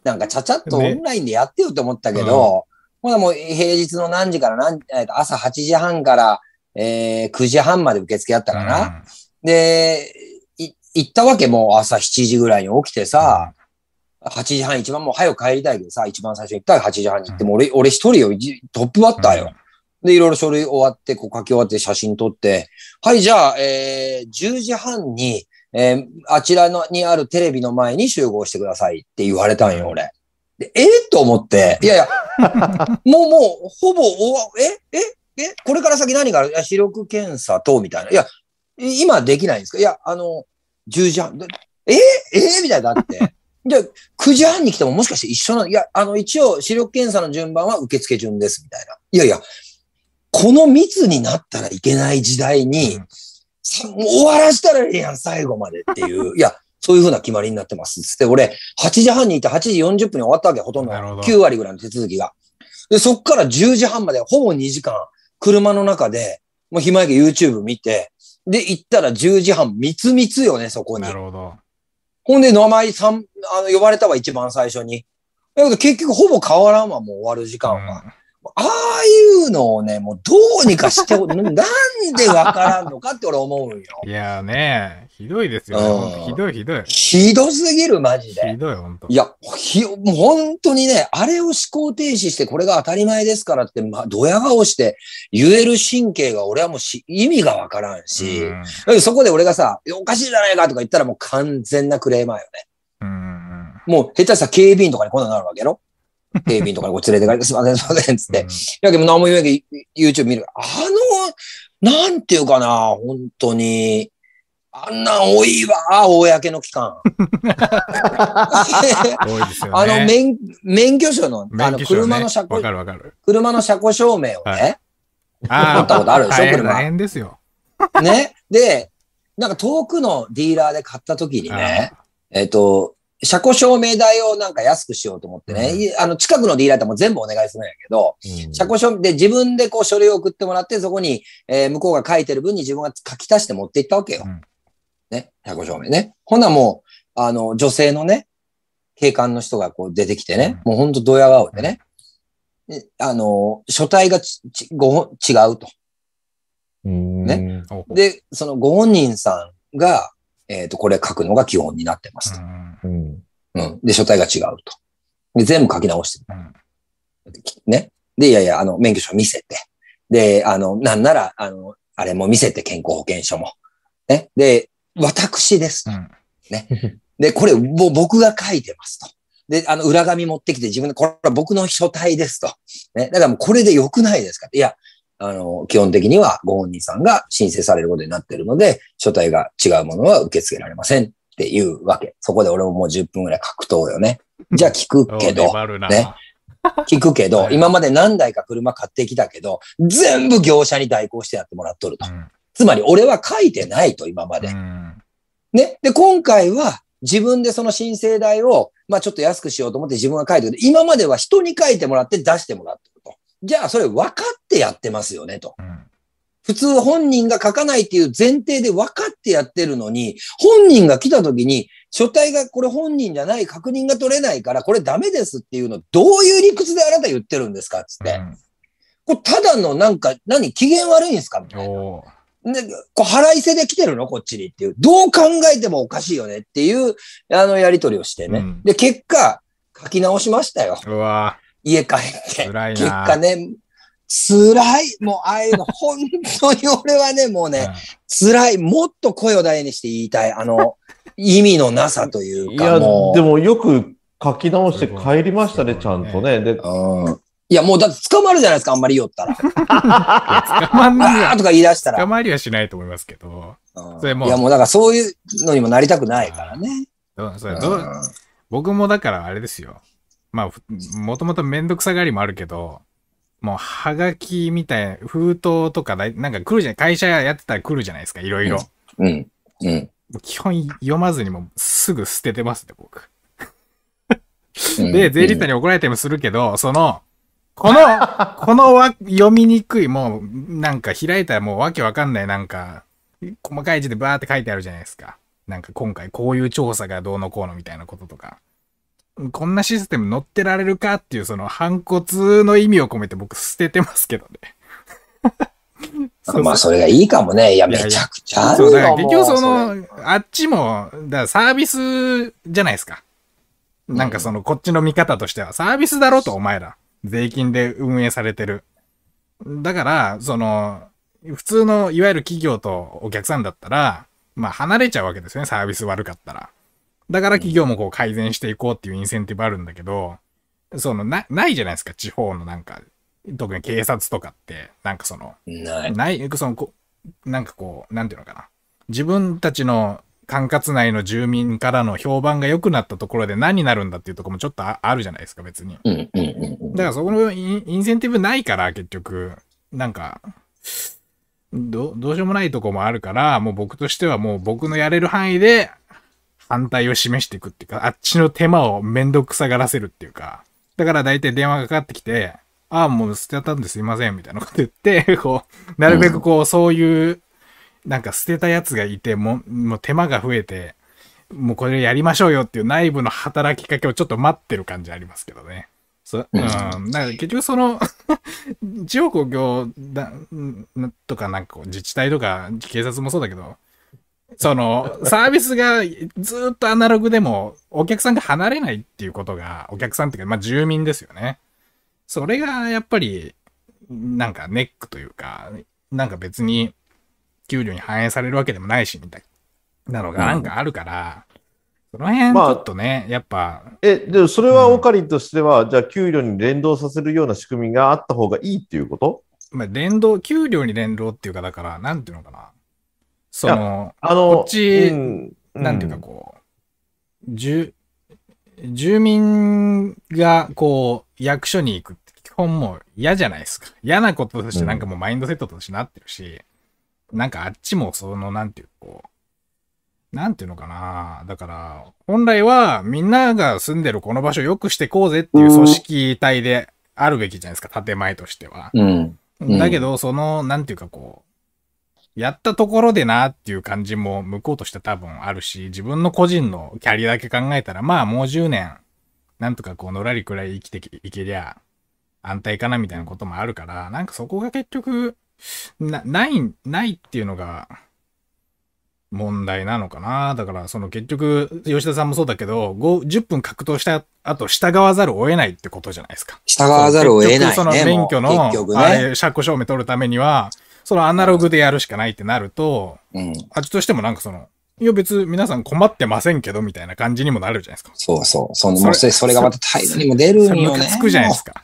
なんかちゃちゃっとオンラインでやってよって思ったけど、ね、うん、もう平日の何時から何、朝はちじはんから、えー、くじはんまで受付やったかな。うん、で、い、行ったわけもう朝しちじぐらいに起きてさ、うん、はちじはん一番もう早く帰りたいけどさ、一番最初行ったらはちじはんに行って、うん、俺、俺一人よ、トップバッターよ。うん、で、いろいろ書類終わって、こう書き終わって写真撮って、はい、じゃあ、えー、じゅうじはんに、えー、あちらのにあるテレビの前に集合してくださいって言われたんよ、俺。で、えー、と思って、いやいや、もうもう、ほぼ、えええこれから先何がある？いや、視力検査等みたいな。いや、今できないんですか？いや、あの、じゅうじはん、えー、えー、みたいなだって。じゃあ、くじはんに来てももしかして一緒なの？いや、あの、一応、視力検査の順番は受付順です、みたいな。いやいや、この密になったらいけない時代に、うん、終わらしたらいいやん、最後までっていう。いや、そういう風な決まりになってます。つって、俺、はちじはんにいてはちじよんじゅっぷんに終わったわけ、ほとんど。きゅう割ぐらいの手続きが。で、そっからじゅうじはんまで、ほぼにじかん、車の中で、もう暇やけ YouTube 見て、で、行ったらじゅうじはん、密密よね、そこに。なるほど。ほんで、名前さん、あの、呼ばれたわ、一番最初に。だけど、結局、ほぼ変わらんわ、もう終わる時間は。うん、ああいうのをね、もうどうにかして、なんでわからんのかって俺思うんよ。いやーね、ひどいですよね。うん、ひどいひどい。ひどすぎる、マジで。ひどい、ほんと。いや、ひ、もう本当にね、あれを思考停止して、これが当たり前ですからって、ま、ドヤ顔して言える神経が俺はもうし意味がわからんし、うん、そこで俺がさ、おかしいじゃないかとか言ったらもう完全なクレーマーよね。うん、もう下手したら警備員とかにこんなになるわけやろ。警備員とかにこう連れて帰って、すいません、すいません、つって。うん、いや、でも何も言えないけど、YouTube 見る。あの、なんていうかな、本当に。あんなん多いわ、公の期間。多いですよね。あの、免、免許証の、あの、車の車庫、わかるわかる。車の車庫証明をね、取ったことあるでしょ、車。大変ですよ。ね。で、なんか遠くのディーラーで買った時にね、えっと、車庫証明代をなんか安くしようと思ってね、うん、あの、近くのディーラーってもう全部お願いするんやけど、うん、車庫証明で自分でこう書類を送ってもらって、そこに、えー、向こうが書いてる分に自分が書き足して持っていったわけよ。うん、ね、車庫証明ね。ほんなもう、あの、女性のね、警官の人がこう出てきてね、うん、もうほんとドヤ顔でね、うん、あの、書体がちちご違うと。うんね。で、そのご本人さんが、えっと、これ書くのが基本になってますと。うん。うん。で、書体が違うと。で、全部書き直してる。うん、ね。で、いやいや、あの、免許証見せて。で、あの、なんなら、あの、あれも見せて、健康保険証も。ね。で、私ですと。うん、ね。で、これ、ぼ、僕が書いてますと。で、あの、裏紙持ってきて、自分で、これは僕の書体ですと。ね。だからもうこれで良くないですか。いや、あの、基本的にはご本人さんが申請されることになっているので、書体が違うものは受け付けられませんっていうわけ。そこで俺ももうじゅっぷんぐらい格闘よね。じゃあ聞くけど、ね。聞くけど、今まで何台か車買ってきたけど、全部業者に代行してやってもらっとると。うん、つまり俺は書いてないと、今まで。うん、ね。で、今回は自分でその申請代を、まあちょっと安くしようと思って自分が書いてる。今までは人に書いてもらって出してもらってると。じゃあ、それ分かってやってますよね、と。うん、普通本人が書かないっていう前提で分かってやってるのに、本人が来た時に、書体がこれ本人じゃない、確認が取れないから、これダメですっていうの、どういう理屈であなた言ってるんですかつって。うん、これ、ただのなんか、何、機嫌悪いんですかみたいな。で、こう腹いせで来てるのこっちにっていう。どう考えてもおかしいよねっていう、あの、やりとりをしてね。うん、で、結果、書き直しましたよ。うわぁ。家帰って、結果ね、辛い。もう、ああいうの、本当に俺はね、もうね、辛い。もっと声を大にして言いたい。あの、意味のなさというか。いや、もうでもよく書き直して帰りましたね、ちゃんとね。で、うん。いや、もうだって捕まるじゃないですか、あんまり言おったら。捕まんない。あーとか言い出したら。捕まりはしないと思いますけど。うん、それもいや、もうだからそういうのにもなりたくないからね。それどう、うん、僕もだからあれですよ。まあ、もともとめんどくさがりもあるけど、もう、はがきみたい、封筒とかだい、なんか来るじゃない、会社やってたら来るじゃないですか、いろいろ。うん。うん。基本読まずにもうすぐ捨ててますね、僕。で、税理士さんに怒られてもするけど、その、この、このわ読みにくい、もう、なんか開いたらもうわけわかんない、なんか、細かい字でバーって書いてあるじゃないですか。なんか今回こういう調査がどうのこうのみたいなこととか。こんなシステム乗ってられるかっていうその反骨の意味を込めて僕捨ててますけどね。まあそれがいいかもね。いやめちゃくちゃあるよ。だから結局そのあっちもだからサービスじゃないですか。なんかそのこっちの見方としてはサービスだろとお前ら税金で運営されてる。だからその普通のいわゆる企業とお客さんだったらまあ離れちゃうわけですよね。サービス悪かったら。だから企業もこう改善していこうっていうインセンティブあるんだけど、そのな、ないじゃないですか、地方のなんか、特に警察とかって、なんかその、ない、ないそのこなんかこう、なんていうのかな。自分たちの管轄内の住民からの評判が良くなったところで何になるんだっていうところもちょっと あ, あるじゃないですか、別に。だからそこのインセンティブないから、結局、なんか、ど、どうしようもないとこもあるから、もう僕としてはもう僕のやれる範囲で、反対を示していくっていうか、あっちの手間をめんどくさがらせるっていうか、だから大体電話がかかってきて、ああ、もう捨てたんですいません、みたいなこと言って、こう、なるべくこう、そういう、なんか捨てたやつがいて、もう、もう手間が増えて、もうこれやりましょうよっていう内部の働きかけをちょっと待ってる感じありますけどね。そうん、だから結局その、地方公共だとかなんかこう自治体とか警察もそうだけど、その、サービスがずっとアナログでも、お客さんが離れないっていうことが、お客さんっていうか、まあ住民ですよね。それがやっぱり、なんかネックというか、なんか別に、給料に反映されるわけでもないし、みたいなのがなんかあるから、うん、その辺ちょっとね、まあ、やっぱ。え、でもそれはオカリンとしては、うん、じゃあ給料に連動させるような仕組みがあった方がいいっていうこと？まあ連動、給料に連動っていうか、だから、なんていうのかな。その、あのこっち、うん、なんていうかこう、住、住民がこう、役所に行くって基本もう嫌じゃないですか。嫌なこととしてなんかもうマインドセットとしてなってるし、うん、なんかあっちもその、なんていうかこなんていうのかな。だから、本来はみんなが住んでるこの場所を良くしていこうぜっていう組織体であるべきじゃないですか、建前としては。うんうん、だけど、その、なんていうかこう、やったところでなっていう感じも向こうとして多分あるし、自分の個人のキャリアだけ考えたら、まあもうじゅうねん、なんとかこう、のらりくらい生きていけりゃ、安泰かなみたいなこともあるから、なんかそこが結局、な、ない、ないっていうのが、問題なのかな。だからその結局吉田さんもそうだけどごじゅっぷん格闘した後従わざるを得ないってことじゃないですか。従わざるを得ないね。その免許の車庫証明取るためにはそのアナログでやるしかないってなると、うん、あっちとしてもなんかそのいや別に皆さん困ってませんけどみたいな感じにもなるじゃないですか。そうそう、そのそれ、それ、それがまた態度にも出るんよね。つくじゃないですか。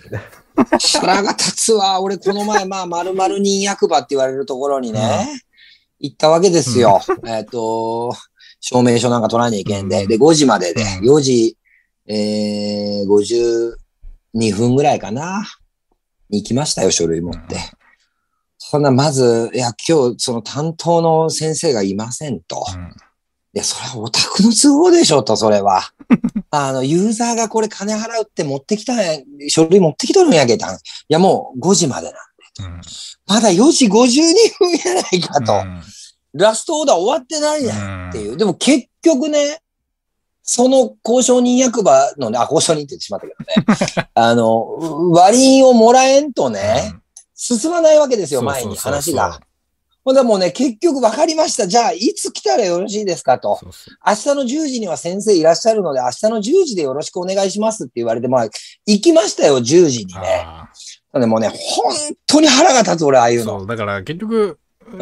腹が立つわ。俺この前まあまるまる人役場って言われるところにね。うん行ったわけですよ。えっと、証明書なんか取らなきゃいけんで。で、ごじまでで、よじ、えー、ごじゅうにふんぐらいかな。に行きましたよ、書類持って。そんな、まず、いや、今日、その担当の先生がいませんと。うん、いや、それはオタクの都合でしょと、それは。あの、ユーザーがこれ金払うって持ってきたんや、書類持ってきとるんやけど、いや、もうごじまでな。うん、まだよじごじゅうにふんやないかと、うん。ラストオーダー終わってないやんっていう。うん、でも結局ね、その交渉人役場のね、あ、交渉人って言ってしまったけどね。あの、割引をもらえんとね、うん、進まないわけですよ、前に話が。ほんでもうね、結局分かりました。じゃあ、いつ来たらよろしいですかと。そうそう。明日のじゅうじには先生いらっしゃるので、明日のじゅうじでよろしくお願いしますって言われて、まあ、行きましたよ、じゅうじにね。でもね、本当に腹が立つ、俺、ああいうの。そう、だから結局、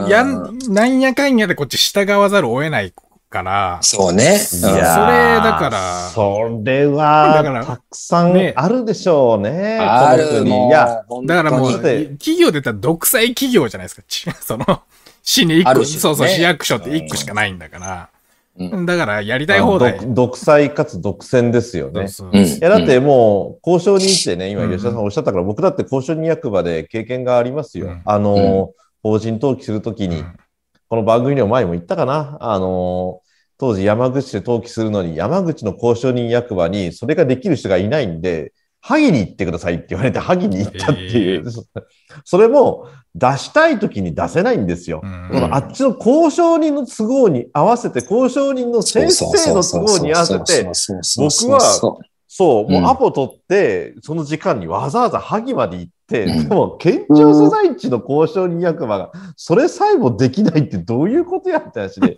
やん、なんやかんやでこっち従わざるを得ないから。そうね。それ、だから。それは、たくさんあるでしょうね。あるの。いや、だからもう、企業で言ったら独裁企業じゃないですか。その、市にいっこ、そうそう、市役所っていっこしかないんだから。うん、だから、やりたい放題。独裁かつ独占ですよね。そうそう、いや、だってもう、交渉人ってね、今、吉田さんおっしゃったから、うん、僕だって交渉人役場で経験がありますよ。うん、あの、うん、法人登記するときに、うん、この番組の前も言ったかな。あの、当時山口で登記するのに、山口の交渉人役場に、それができる人がいないんで、萩に行ってくださいって言われて、萩に行ったっていう。えー、それも出したいときに出せないんですよ。うん、あっちの交渉人の都合に合わせて、交渉人の先生の都合に合わせて、僕は、そう、もうアポ取って、その時間にわざわざ萩まで行って、うん、でも、県庁所在地の交渉人役場が、それさえもできないってどういうことやって話で。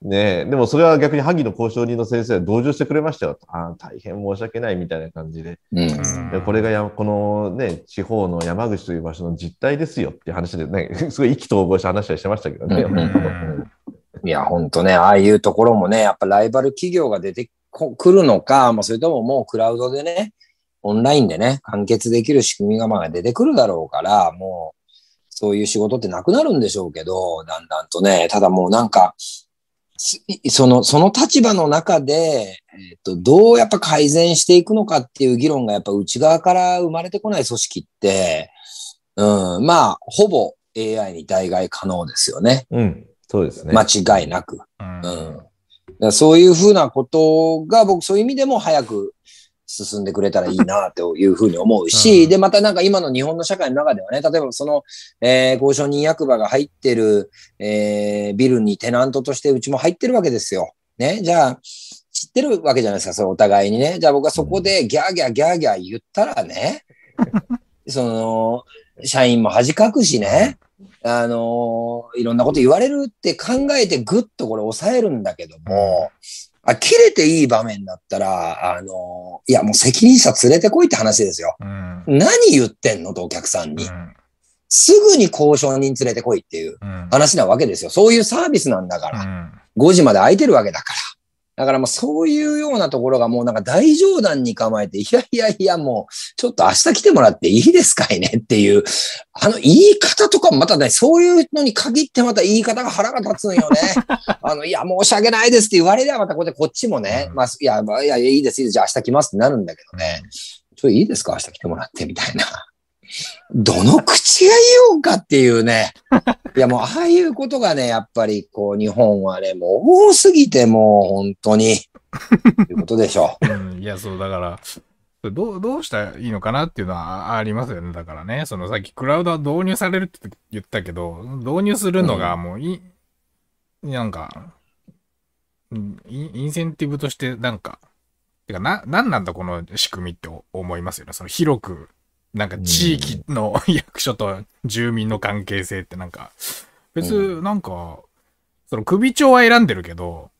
ねえ、でもそれは逆に萩の交渉人の先生は同情してくれましたよ。ああ、大変申し訳ないみたいな感じで。うん、でこれがや、このね、地方の山口という場所の実態ですよって話でね、すごい意気投合した話はしてましたけどね。うん、いや、ほんとね、ああいうところもね、やっぱライバル企業が出てくるのか、まあ、それとももうクラウドでね、オンラインでね、完結できる仕組みがまあ出てくるだろうから、もう、そういう仕事ってなくなるんでしょうけど、だんだんとね、ただもうなんか、その、その立場の中で、えっと、どうやっぱ改善していくのかっていう議論がやっぱ内側から生まれてこない組織って、うん、まあ、ほぼ エーアイ に代替可能ですよね。うん。そうですね。間違いなく。うん。うん、だそういうふうなことが僕そういう意味でも早く進んでくれたらいいなというふうに思うし、うん、で、またなんか今の日本の社会の中ではね、例えばその、えー、交渉人役場が入ってる、えー、ビルにテナントとしてうちも入ってるわけですよ。ね。じゃあ、知ってるわけじゃないですか、それお互いにね。じゃあ僕はそこでギャーギャーギャーギャー言ったらね、その、社員も恥かくしね、あのー、いろんなこと言われるって考えてぐっとこれ抑えるんだけども、あ、切れていい場面だったら、あの、いや、もう責任者連れてこいって話ですよ。うん、何言ってんのとお客さんに。うん、すぐに交渉人連れてこいっていう話なわけですよ。そういうサービスなんだから。うん、ごじまで空いてるわけだから。だからもうそういうようなところがもうなんか大冗談に構えて、いやいやいやもうちょっと明日来てもらっていいですかいねっていう、あの言い方とかもまたね、そういうのに限ってまた言い方が腹が立つんよね。あの、いや、申し訳ないですって言われればまたこれでこっちもね、うん、まあ、いや、まあ、いや、いいです、いいです、じゃあ明日来ますってなるんだけどね。ちょっといいですか明日来てもらってみたいな。どの口が言おうかっていうね。いやもう、ああいうことがね、やっぱりこう、日本はね、もう多すぎて、もう本当に、ということでしょう。うん、いや、そう、だから。どう、どうしたらいいのかなっていうのはありますよね。だからね、そのさっきクラウドは導入されるって言ったけど、導入するのがもうい、うん、なんか、インセンティブとしてなんか、てかな、なんなんだこの仕組みって思いますよね。その広く、なんか地域の役所と住民の関係性ってなんか、別なんか、その首長は選んでるけど、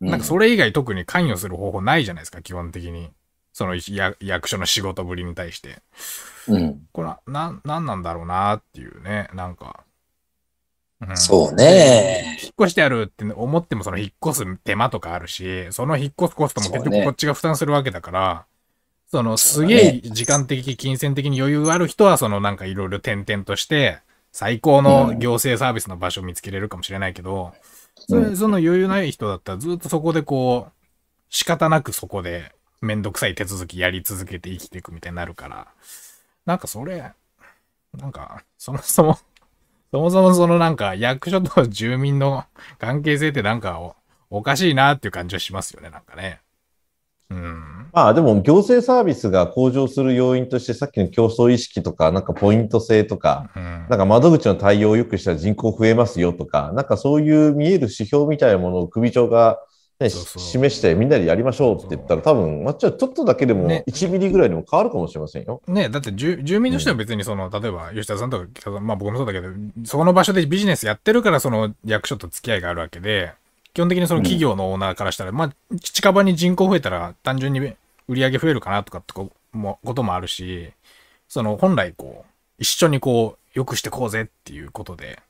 なんかそれ以外特に関与する方法ないじゃないですか、基本的に。その役所の仕事ぶりに対して、うん、これはな、なんなんだろうなっていうね、なんか、うん、そうね、引っ越してやるって思ってもその引っ越す手間とかあるし、その引っ越すコストも結局こっちが負担するわけだから、そのすげえ時間的、金銭的に余裕ある人はそのなんかいろいろ転々として最高の行政サービスの場所を見つけれるかもしれないけど、うん、そ, その余裕ない人だったらずっとそこでこう仕方なくそこで。めんどくさい手続きやり続けて生きていくみたいになるから、なんかそれ、なんかそもそも、そもそもそのなんか役所と住民の関係性ってなんか お, おかしいなっていう感じはしますよね、なんかね。うん。まあでも行政サービスが向上する要因としてさっきの競争意識とか、なんかポイント制とか、うん、なんか窓口の対応を良くしたら人口増えますよとか、なんかそういう見える指標みたいなものを首長がね、そうそう示してみんなでやりましょうって言ったら多分、まあ、ちょっとだけでもいちミリぐらいでも変わるかもしれませんよ。ね、ねだって 住, 住民としては別にその、うん、例えば吉田さんとか北さん、まあ、僕もそうだけどそこの場所でビジネスやってるからその役所と付き合いがあるわけで基本的にその企業のオーナーからしたら、うん、まあ、近場に人口増えたら単純に売り上げ増えるかなとかってこもこともあるしその本来こう一緒にこう良くしてこうぜっていうことで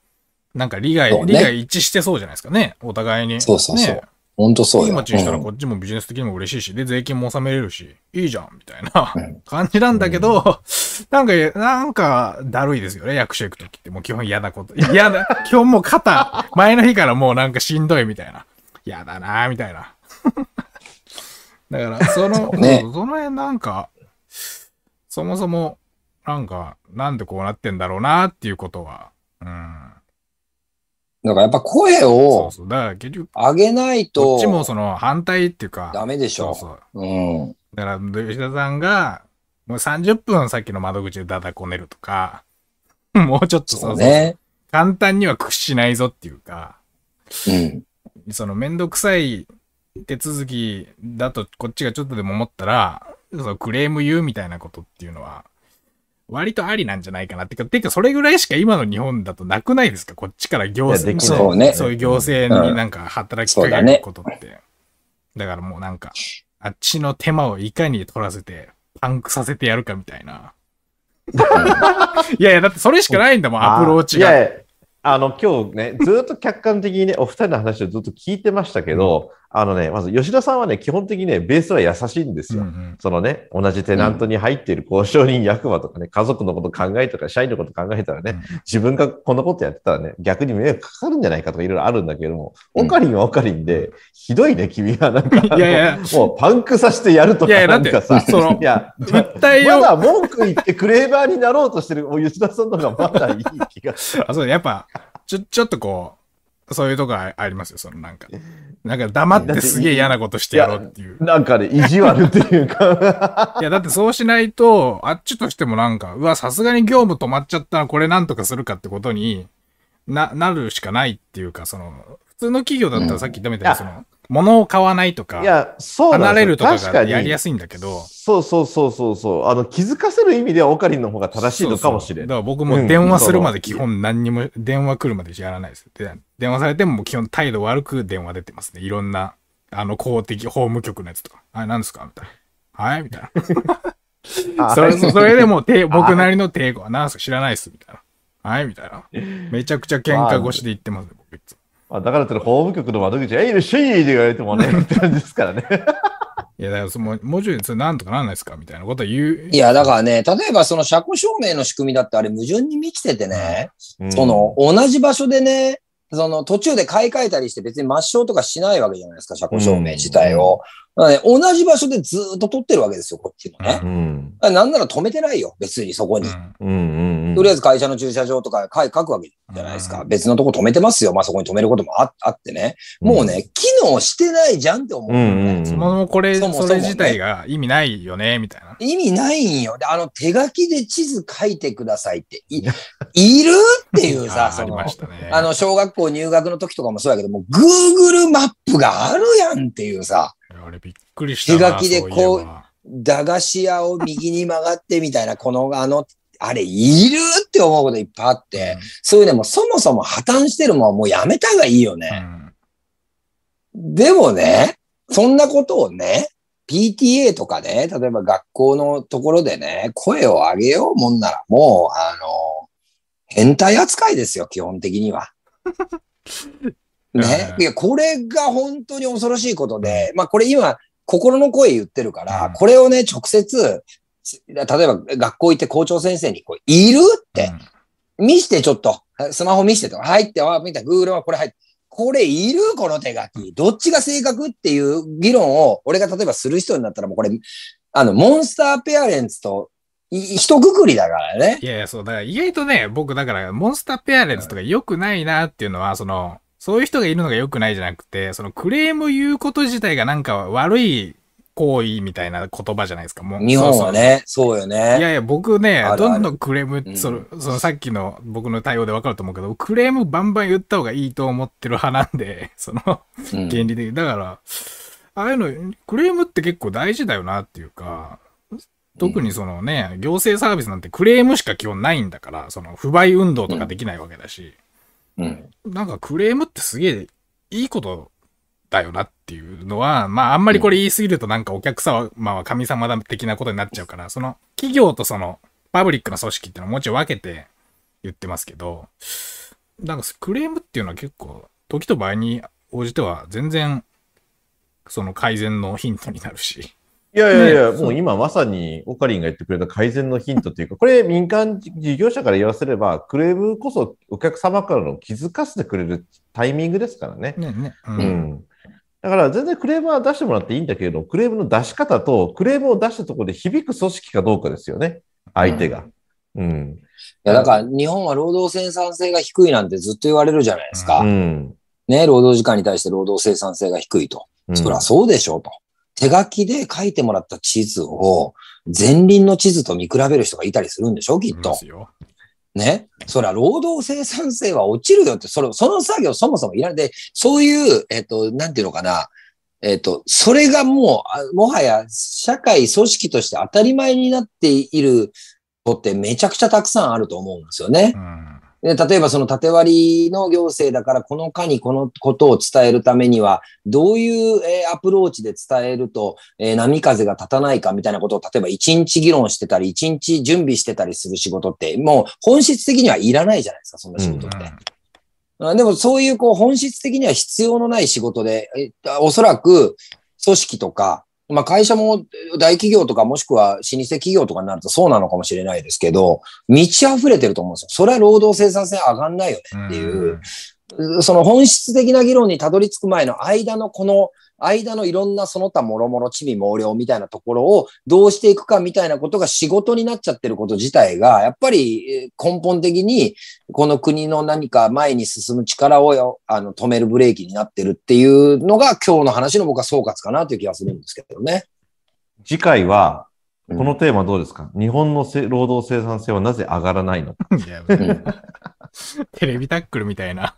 なんか利害、ね、利害一致してそうじゃないですかねお互いに。そうそうそう、ね本当そうよ。いい街にしたらこっちもビジネス的にも嬉しいし、うん、で、税金も納めれるし、いいじゃんみたいな感じなんだけど、うん、なんか、なんか、だるいですよね、役所行くときって。もう基本嫌なこと。嫌な、基本もう肩、前の日からもうなんかしんどいみたいな。嫌だなぁ、みたいな。だから、その、ね、その辺なんか、そもそも、なんか、なんでこうなってんだろうなっていうことは、うん。だからやっぱ声を上げないと。こっちもその反対っていうか。ダメでしょ。そうそう。うん。だから吉田さんが、もうさんじゅっぷんさっきの窓口でダダこねるとか、もうちょっとそうそうね。簡単には屈しないぞっていうか、うん。そのめんどくさい手続きだとこっちがちょっとでも思ったら、そのクレーム言うみたいなことっていうのは、割とありなんじゃないかなってか、てかそれぐらいしか今の日本だとなくないですかこっちから行政、そうね、そういう行政になんか働きかけることって、うん だ, ね、だからもうなんかあっちの手間をいかに取らせてパンクさせてやるかみたいな。いやいやだってそれしかないんだもんアプローチが。いやいやあの今日ねずっと客観的にねお二人の話をずっと聞いてましたけど。うんあのね、まず吉田さんはね、基本的にね、ベースは優しいんですよ。うんうん、そのね、同じテナントに入っている交渉人、役場とかね、家族のこと考えとか、社員のこと考えたらね、うん、自分がこんなことやってたらね、逆に迷惑かかるんじゃないかとかいろいろあるんだけども、うん、オカリンはオカリンで、ひどいね、君はなんか、いやいやもうパンクさせてやるとかなんかさ、いやいやそのいや絶対まだ文句言ってクレーバーになろうとしてる吉田さんの方がまだいい気がする。あ、そう、やっぱ、ちょ、ちょっとこう、そういうとこありますよ、そのなんか。なんか黙ってすげえ嫌なことしてやろうっていう。なんかね、意地悪っていうか。いや、だってそうしないと、あっちとしてもなんか、うわ、さすがに業務止まっちゃったらこれなんとかするかってことに な, なるしかないっていうか、その、普通の企業だったらさっき言ったみたいに、その、うん物を買わないとか、いやそう離れるとかがやりやすいんだけど、そうそうそうそうそう、あの気づかせる意味ではオカリンの方が正しいのかもしれない。だから僕も電話するまで基本何にも電話来るまでやらないです。で電話されても基本態度悪く電話出てますね。いろんなあの公的法務局のやつとか、あれなんですかみたいな、はいみたいな。それそれでもて僕なりの抵抗はなんすか知らないですみたいな、はいみたいな。めちゃくちゃ喧嘩越しで言ってますね僕いつも。あだからって法務局の窓口、えいらっしゃいって言われてもね、って感じですからね。いや、だからその、もうちょい、それなんとかなんないですかみたいなことは言う。いや、だからね、例えばその車庫証明の仕組みだってあれ矛盾に満ちててね、うん、その、同じ場所でね、その途中で買い替えたりして別に抹消とかしないわけじゃないですか、車庫証明自体を。うん、ね、同じ場所でずーっと取ってるわけですよ、こっちのね。うん、なんなら止めてないよ、別にそこに。うんうんうん、とりあえず会社の駐車場とか書くわけじゃないですか。うん、別のとこ止めてますよ。まあそこに止めることも あ, あってね。もうね、うん、機能してないじゃんって思う、ね。うんうん、そのこれ、そもそもね、それ自体が意味ないよね、みたいな。意味ないんよ。あの手書きで地図書いてくださいって、い, いるっていうさ、その、あ, ね、あの小学校入学の時とかもそうやけども、Google マップがあるやんっていうさ。あれびっくりしたな。手書きでこう、駄菓子屋を右に曲がってみたいな、この、あの、あれいるって思うこといっぱいあって、うん、そういうのもそもそも破綻してるもんはもうやめた方がいいよね。うん、でもね、そんなことをね、ピーティーエー とかね、例えば学校のところでね、声を上げようもんならもう、あの、変態扱いですよ、基本的には。ね、いやこれが本当に恐ろしいことで、まあこれ今心の声言ってるから、うん、これをね直接例えば学校行って校長先生にこういるって、うん、見してちょっとスマホ見してと入ってはみたいな Google はこれ入ってこれいるこの手書きどっちが正確っていう議論を俺が例えばする人になったらもうこれあのモンスターペアレンツとひとくくりだからね。いやいや、そう、だから意外とね、僕だから、モンスターペアレンツとか良くないなっていうのは、うん、その、そういう人がいるのが良くないじゃなくて、そのクレーム言うこと自体がなんか悪い行為みたいな言葉じゃないですか、もう。日本はね、そうよね。いやいや、僕ね、あるあるどんどんクレーム、うん、その、そのさっきの僕の対応でわかると思うけど、クレームバンバン言った方がいいと思ってる派なんで、その、原理的。だから、ああいうの、クレームって結構大事だよなっていうか、特にそのね、うん、行政サービスなんてクレームしか基本ないんだから、その不買運動とかできないわけだし、うんうん、なんかクレームってすげえいいことだよなっていうのは、まああんまりこれ言い過ぎるとなんかお客様は神様だ的なことになっちゃうから、その企業とそのパブリックな組織っていうのはもちろん分けて言ってますけど、なんかクレームっていうのは結構時と場合に応じては全然その改善のヒントになるし、いやいやいや、ね、もう今まさにオカリンが言ってくれた改善のヒントというか、これ民間事業者から言わせれば、クレームこそお客様からの気づかせてくれるタイミングですからね。ねね、うんうん、だから全然クレームは出してもらっていいんだけれど、クレームの出し方とクレームを出したところで響く組織かどうかですよね、相手が。うんうん、いやだから日本は労働生産性が低いなんてずっと言われるじゃないですか。うん、ね、労働時間に対して労働生産性が低いと。そりゃそうでしょうと。手書きで書いてもらった地図を前輪の地図と見比べる人がいたりするんでしょ、きっと。ね。そりゃ労働生産性は落ちるよって、それ、その作業そもそもいられて、そういう、えっと、なんていうのかな、えっと、それがもう、もはや社会組織として当たり前になっていることってめちゃくちゃたくさんあると思うんですよね。うん、で例えばその縦割りの行政だからこの課にこのことを伝えるためにはどういう、えー、アプローチで伝えると、えー、波風が立たないかみたいなことを例えば一日議論してたり一日準備してたりする仕事ってもう本質的にはいらないじゃないですか、そんな仕事って。うんうん、でもそういうこう本質的には必要のない仕事で、えー、おそらく組織とか、まあ会社も大企業とかもしくは老舗企業とかになるとそうなのかもしれないですけど、満ち溢れてると思うんですよ。それは労働生産性上がんないよねっていう、うん、その本質的な議論にたどり着く前の間のこの、間のいろんなその他もろもろ地味猛量みたいなところをどうしていくかみたいなことが仕事になっちゃってること自体が、やっぱり根本的にこの国の何か前に進む力をあの止めるブレーキになってるっていうのが今日の話の僕は総括かなという気がするんですけどね。次回はこのテーマどうですか、うん、日本の労働生産性はなぜ上がらないのか。いや、うん、テレビタックルみたいな。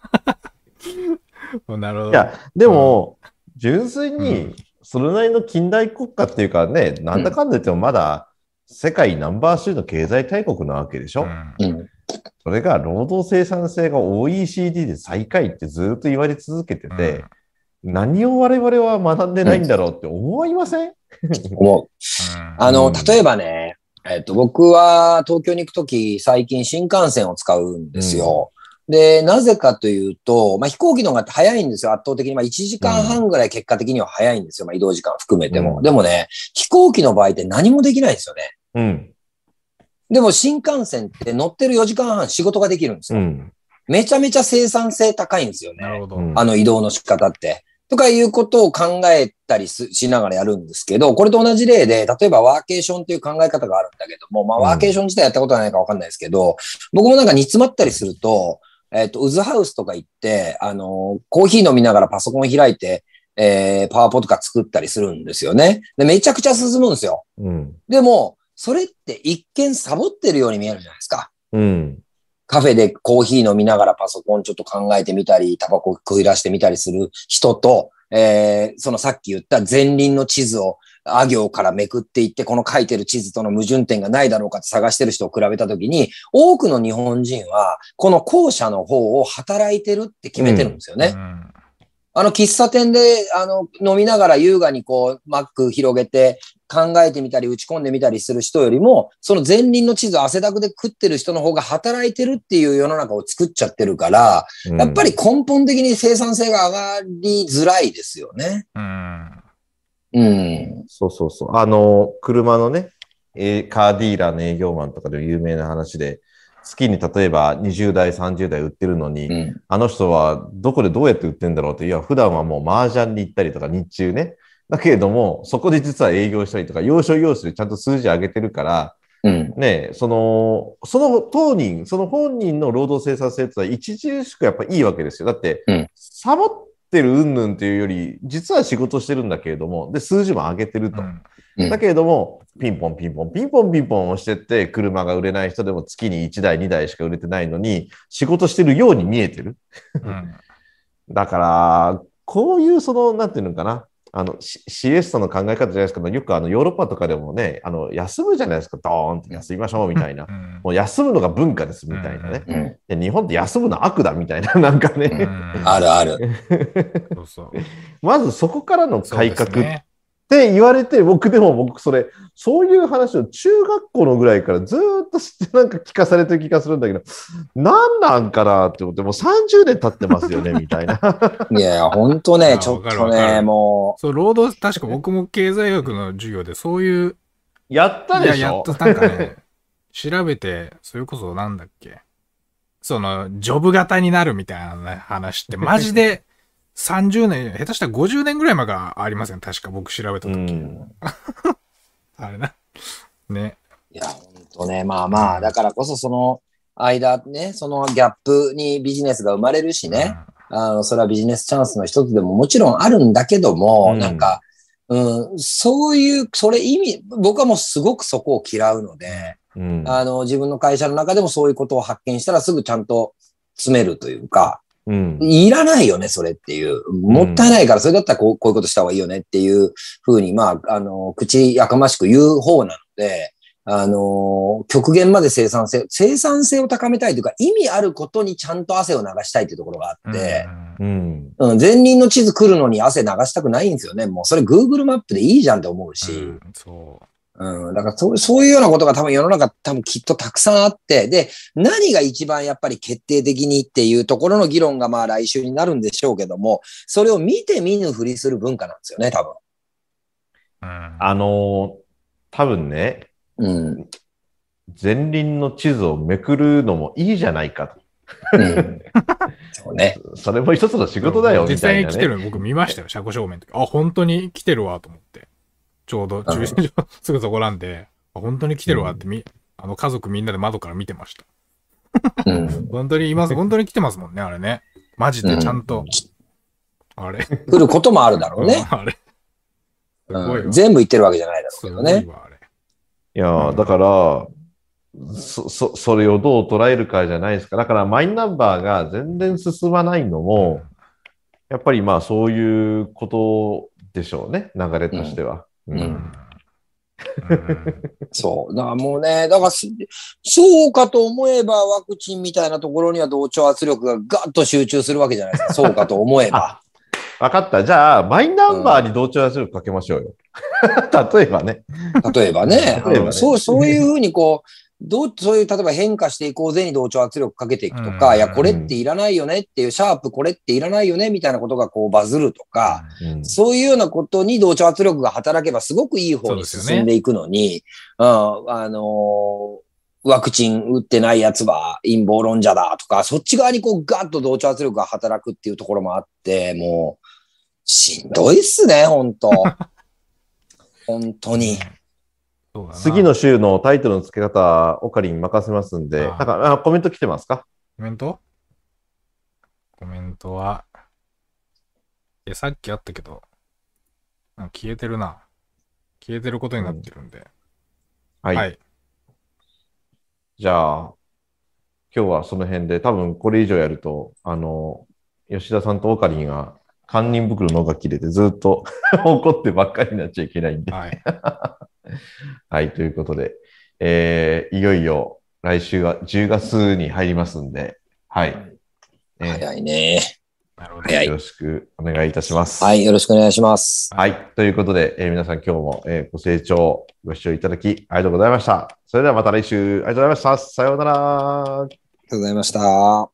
なるほど。いや、でも、うん、純粋に、それなりの近代国家っていうかね、うん、なんだかんだ言ってもまだ世界ナンバー州の経済大国なわけでしょ、うん、それが労働生産性が オーイーシーディー で最下位ってずっと言われ続けてて、うん、何を我々は学んでないんだろうって思いません？思う。あの、例えばね、えっと、僕は東京に行くとき最近新幹線を使うんですよ。うんで、なぜかというと、まあ、飛行機の方が早いんですよ、圧倒的に。まあ、いちじかんはんぐらい結果的には早いんですよ、うん、まあ、移動時間含めても。うん、でもね、飛行機の場合って何もできないんですよね。うん。でも新幹線って乗ってるよじかんはん仕事ができるんですよ。うん。めちゃめちゃ生産性高いんですよね。なるほど。あの移動の仕方って。とかいうことを考えたりすしながらやるんですけど、これと同じ例で、例えばワーケーションという考え方があるんだけども、まあワーケーション自体やったことはないかわかんないですけど、うん、僕もなんか煮詰まったりすると、えっと、ウズハウスとか行って、あの、コーヒー飲みながらパソコン開いて、えー、パワポとか作ったりするんですよね。で、めちゃくちゃ進むんですよ。うん、でも、それって一見サボってるように見えるじゃないですか。うん。カフェでコーヒー飲みながらパソコンちょっと考えてみたり、タバコ食い出してみたりする人と、えー、そのさっき言った前輪の地図をあ行からめくっていって、この書いてる地図との矛盾点がないだろうかって探してる人を比べたときに、多くの日本人は、この後者の方を働いてるって決めてるんですよね。うんうんあの、喫茶店で、あの、飲みながら優雅にこう、マック広げて考えてみたり打ち込んでみたりする人よりも、その前輪の地図汗だくで食ってる人の方が働いてるっていう世の中を作っちゃってるから、うん、やっぱり根本的に生産性が上がりづらいですよね。うん。うん。そうそうそう。あの、車のね、カーディーラーの営業マンとかで有名な話で、月に例えばにじゅうだい、さんじゅうだい売ってるのに、うん、あの人はどこでどうやって売ってんだろうって、いや、普段はもう麻雀に行ったりとか日中ね。だけれども、そこで実は営業したりとか、要所要所でちゃんと数字上げてるから、うん、ね、その、その当人、その本人の労働生産性ってのは著しくやっぱいいわけですよ。だって、うん、サボってる云々というより、実は仕事してるんだけれども、で、数字も上げてると。うんだけれども、ピンポンピンポンピンポンピンポン押してって、車が売れない人でも月にいちだい、にだいしか売れてないのに、仕事してるように見えてる。うん、だから、こういうその、なんていうのかな、あの、シエスタの考え方じゃないですか、よくあのヨーロッパとかでもね、あの休むじゃないですか、ドーンと休みましょうみたいな、うん、もう休むのが文化ですみたいなね、うん、日本って休むの悪だみたいな、なんかね、うん。あるある。そうそうまずそこからの改革。って言われて、僕でも僕それ、そういう話を中学校のぐらいからずーっと知ってなんか聞かされてる気がするんだけど、なんなんかなって思って、もうさんじゅうねん経ってますよね、みたいな。いやいや、ほんとね、ちょっとね、もう。そう、労働、確か僕も経済学の授業でそういう。やったでしょ？いや、やった、なんかね、調べて、それこそなんだっけ。その、ジョブ型になるみたいな話って、マジで、さんじゅうねん、下手したらごじゅうねんぐらい前がありません、確か僕調べたとき。うん、あれな。ね。いや、ほんとね、まあまあ、だからこそその間ね、そのギャップにビジネスが生まれるしね、うん、あのそれはビジネスチャンスの一つでももちろんあるんだけども、うん、なんか、うん、そういう、それ意味、僕はもうすごくそこを嫌うので、うん、あの自分の会社の中でもそういうことを発見したらすぐちゃんと詰めるというか、うん、いらないよね、それっていう。もったいないから、それだったらこう、こういうことした方がいいよねっていうふうに、まあ、あの、口やかましく言う方なので、あの、極限まで生産性、生産性を高めたいというか、意味あることにちゃんと汗を流したいっていうところがあって、うんうん、前輪の地図来るのに汗流したくないんですよね。もうそれ Google マップでいいじゃんって思うし。うん、そう。うん、だからそ、そういうようなことが多分世の中多分きっとたくさんあって、で、何が一番やっぱり決定的にっていうところの議論がまあ来週になるんでしょうけども、それを見て見ぬふりする文化なんですよね、多分。うん、あの、多分ね、うん、前輪の地図をめくるのもいいじゃないかと。うん、そうね。それも一つの仕事だよ、みたいな、ね。実際に来てるの僕見ましたよ、車庫正面の時。あ、本当に来てるわ、と思って。ちょうど駐車場すぐそこなんで、本当に来てるわってみ、うん、あの家族みんなで窓から見てました。うん、本当にいます、本当に来てますもんね、あれね。マジでちゃんと。うん、あれ。来ることもあるだろうね。あれすごい、うん。全部行ってるわけじゃないだろうけどね。すごいわあれいやだから、うん、そ、そ、それをどう捉えるかじゃないですか。だからマイナンバーが全然進まないのも、やっぱりまあそういうことでしょうね、流れとしては。うんうんうん、そう。だからもうね、だから、そうかと思えばワクチンみたいなところには同調圧力がガッと集中するわけじゃないですか。そうかと思えば。わかった。じゃあ、マイナンバーに同調圧力かけましょうよ。うん、例えばね。例えばね。例えばねそう、そういうふうにこう、どう、そういう、例えば変化していこうぜに同調圧力かけていくとか、うん、いや、これっていらないよねっていう、シャープこれっていらないよねみたいなことがこうバズるとか、うん、そういうようなことに同調圧力が働けばすごくいい方に進んでいくのに、ねうん、あのー、ワクチン打ってないやつは陰謀論者だとか、そっち側にこうガッと同調圧力が働くっていうところもあって、もう、しんどいっすね、ほんと。本当に。次の週のタイトルの付け方、オカリンに任せますんで、なんかあコメント来てますか？コメント？コメントは、え、さっきあったけど、なんか消えてるな。消えてることになってるんで。うん、はい。はい、じゃあ、今日はその辺で、多分これ以上やると、あの、吉田さんとオカリンが、堪忍袋のが切れてずっと怒ってばっかりになっちゃいけないんで。はい。はい、ということで、えー、いよいよ来週はじゅうがつに入りますんで、はい。ね、早いね。なるほど。よろしくお願いいたします。はい、よろしくお願いします。はい、ということで、えー、皆さん今日も、えー、ご清聴、ご視聴いただきありがとうございました。それではまた来週、ありがとうございました。さようなら。ありがとうございました。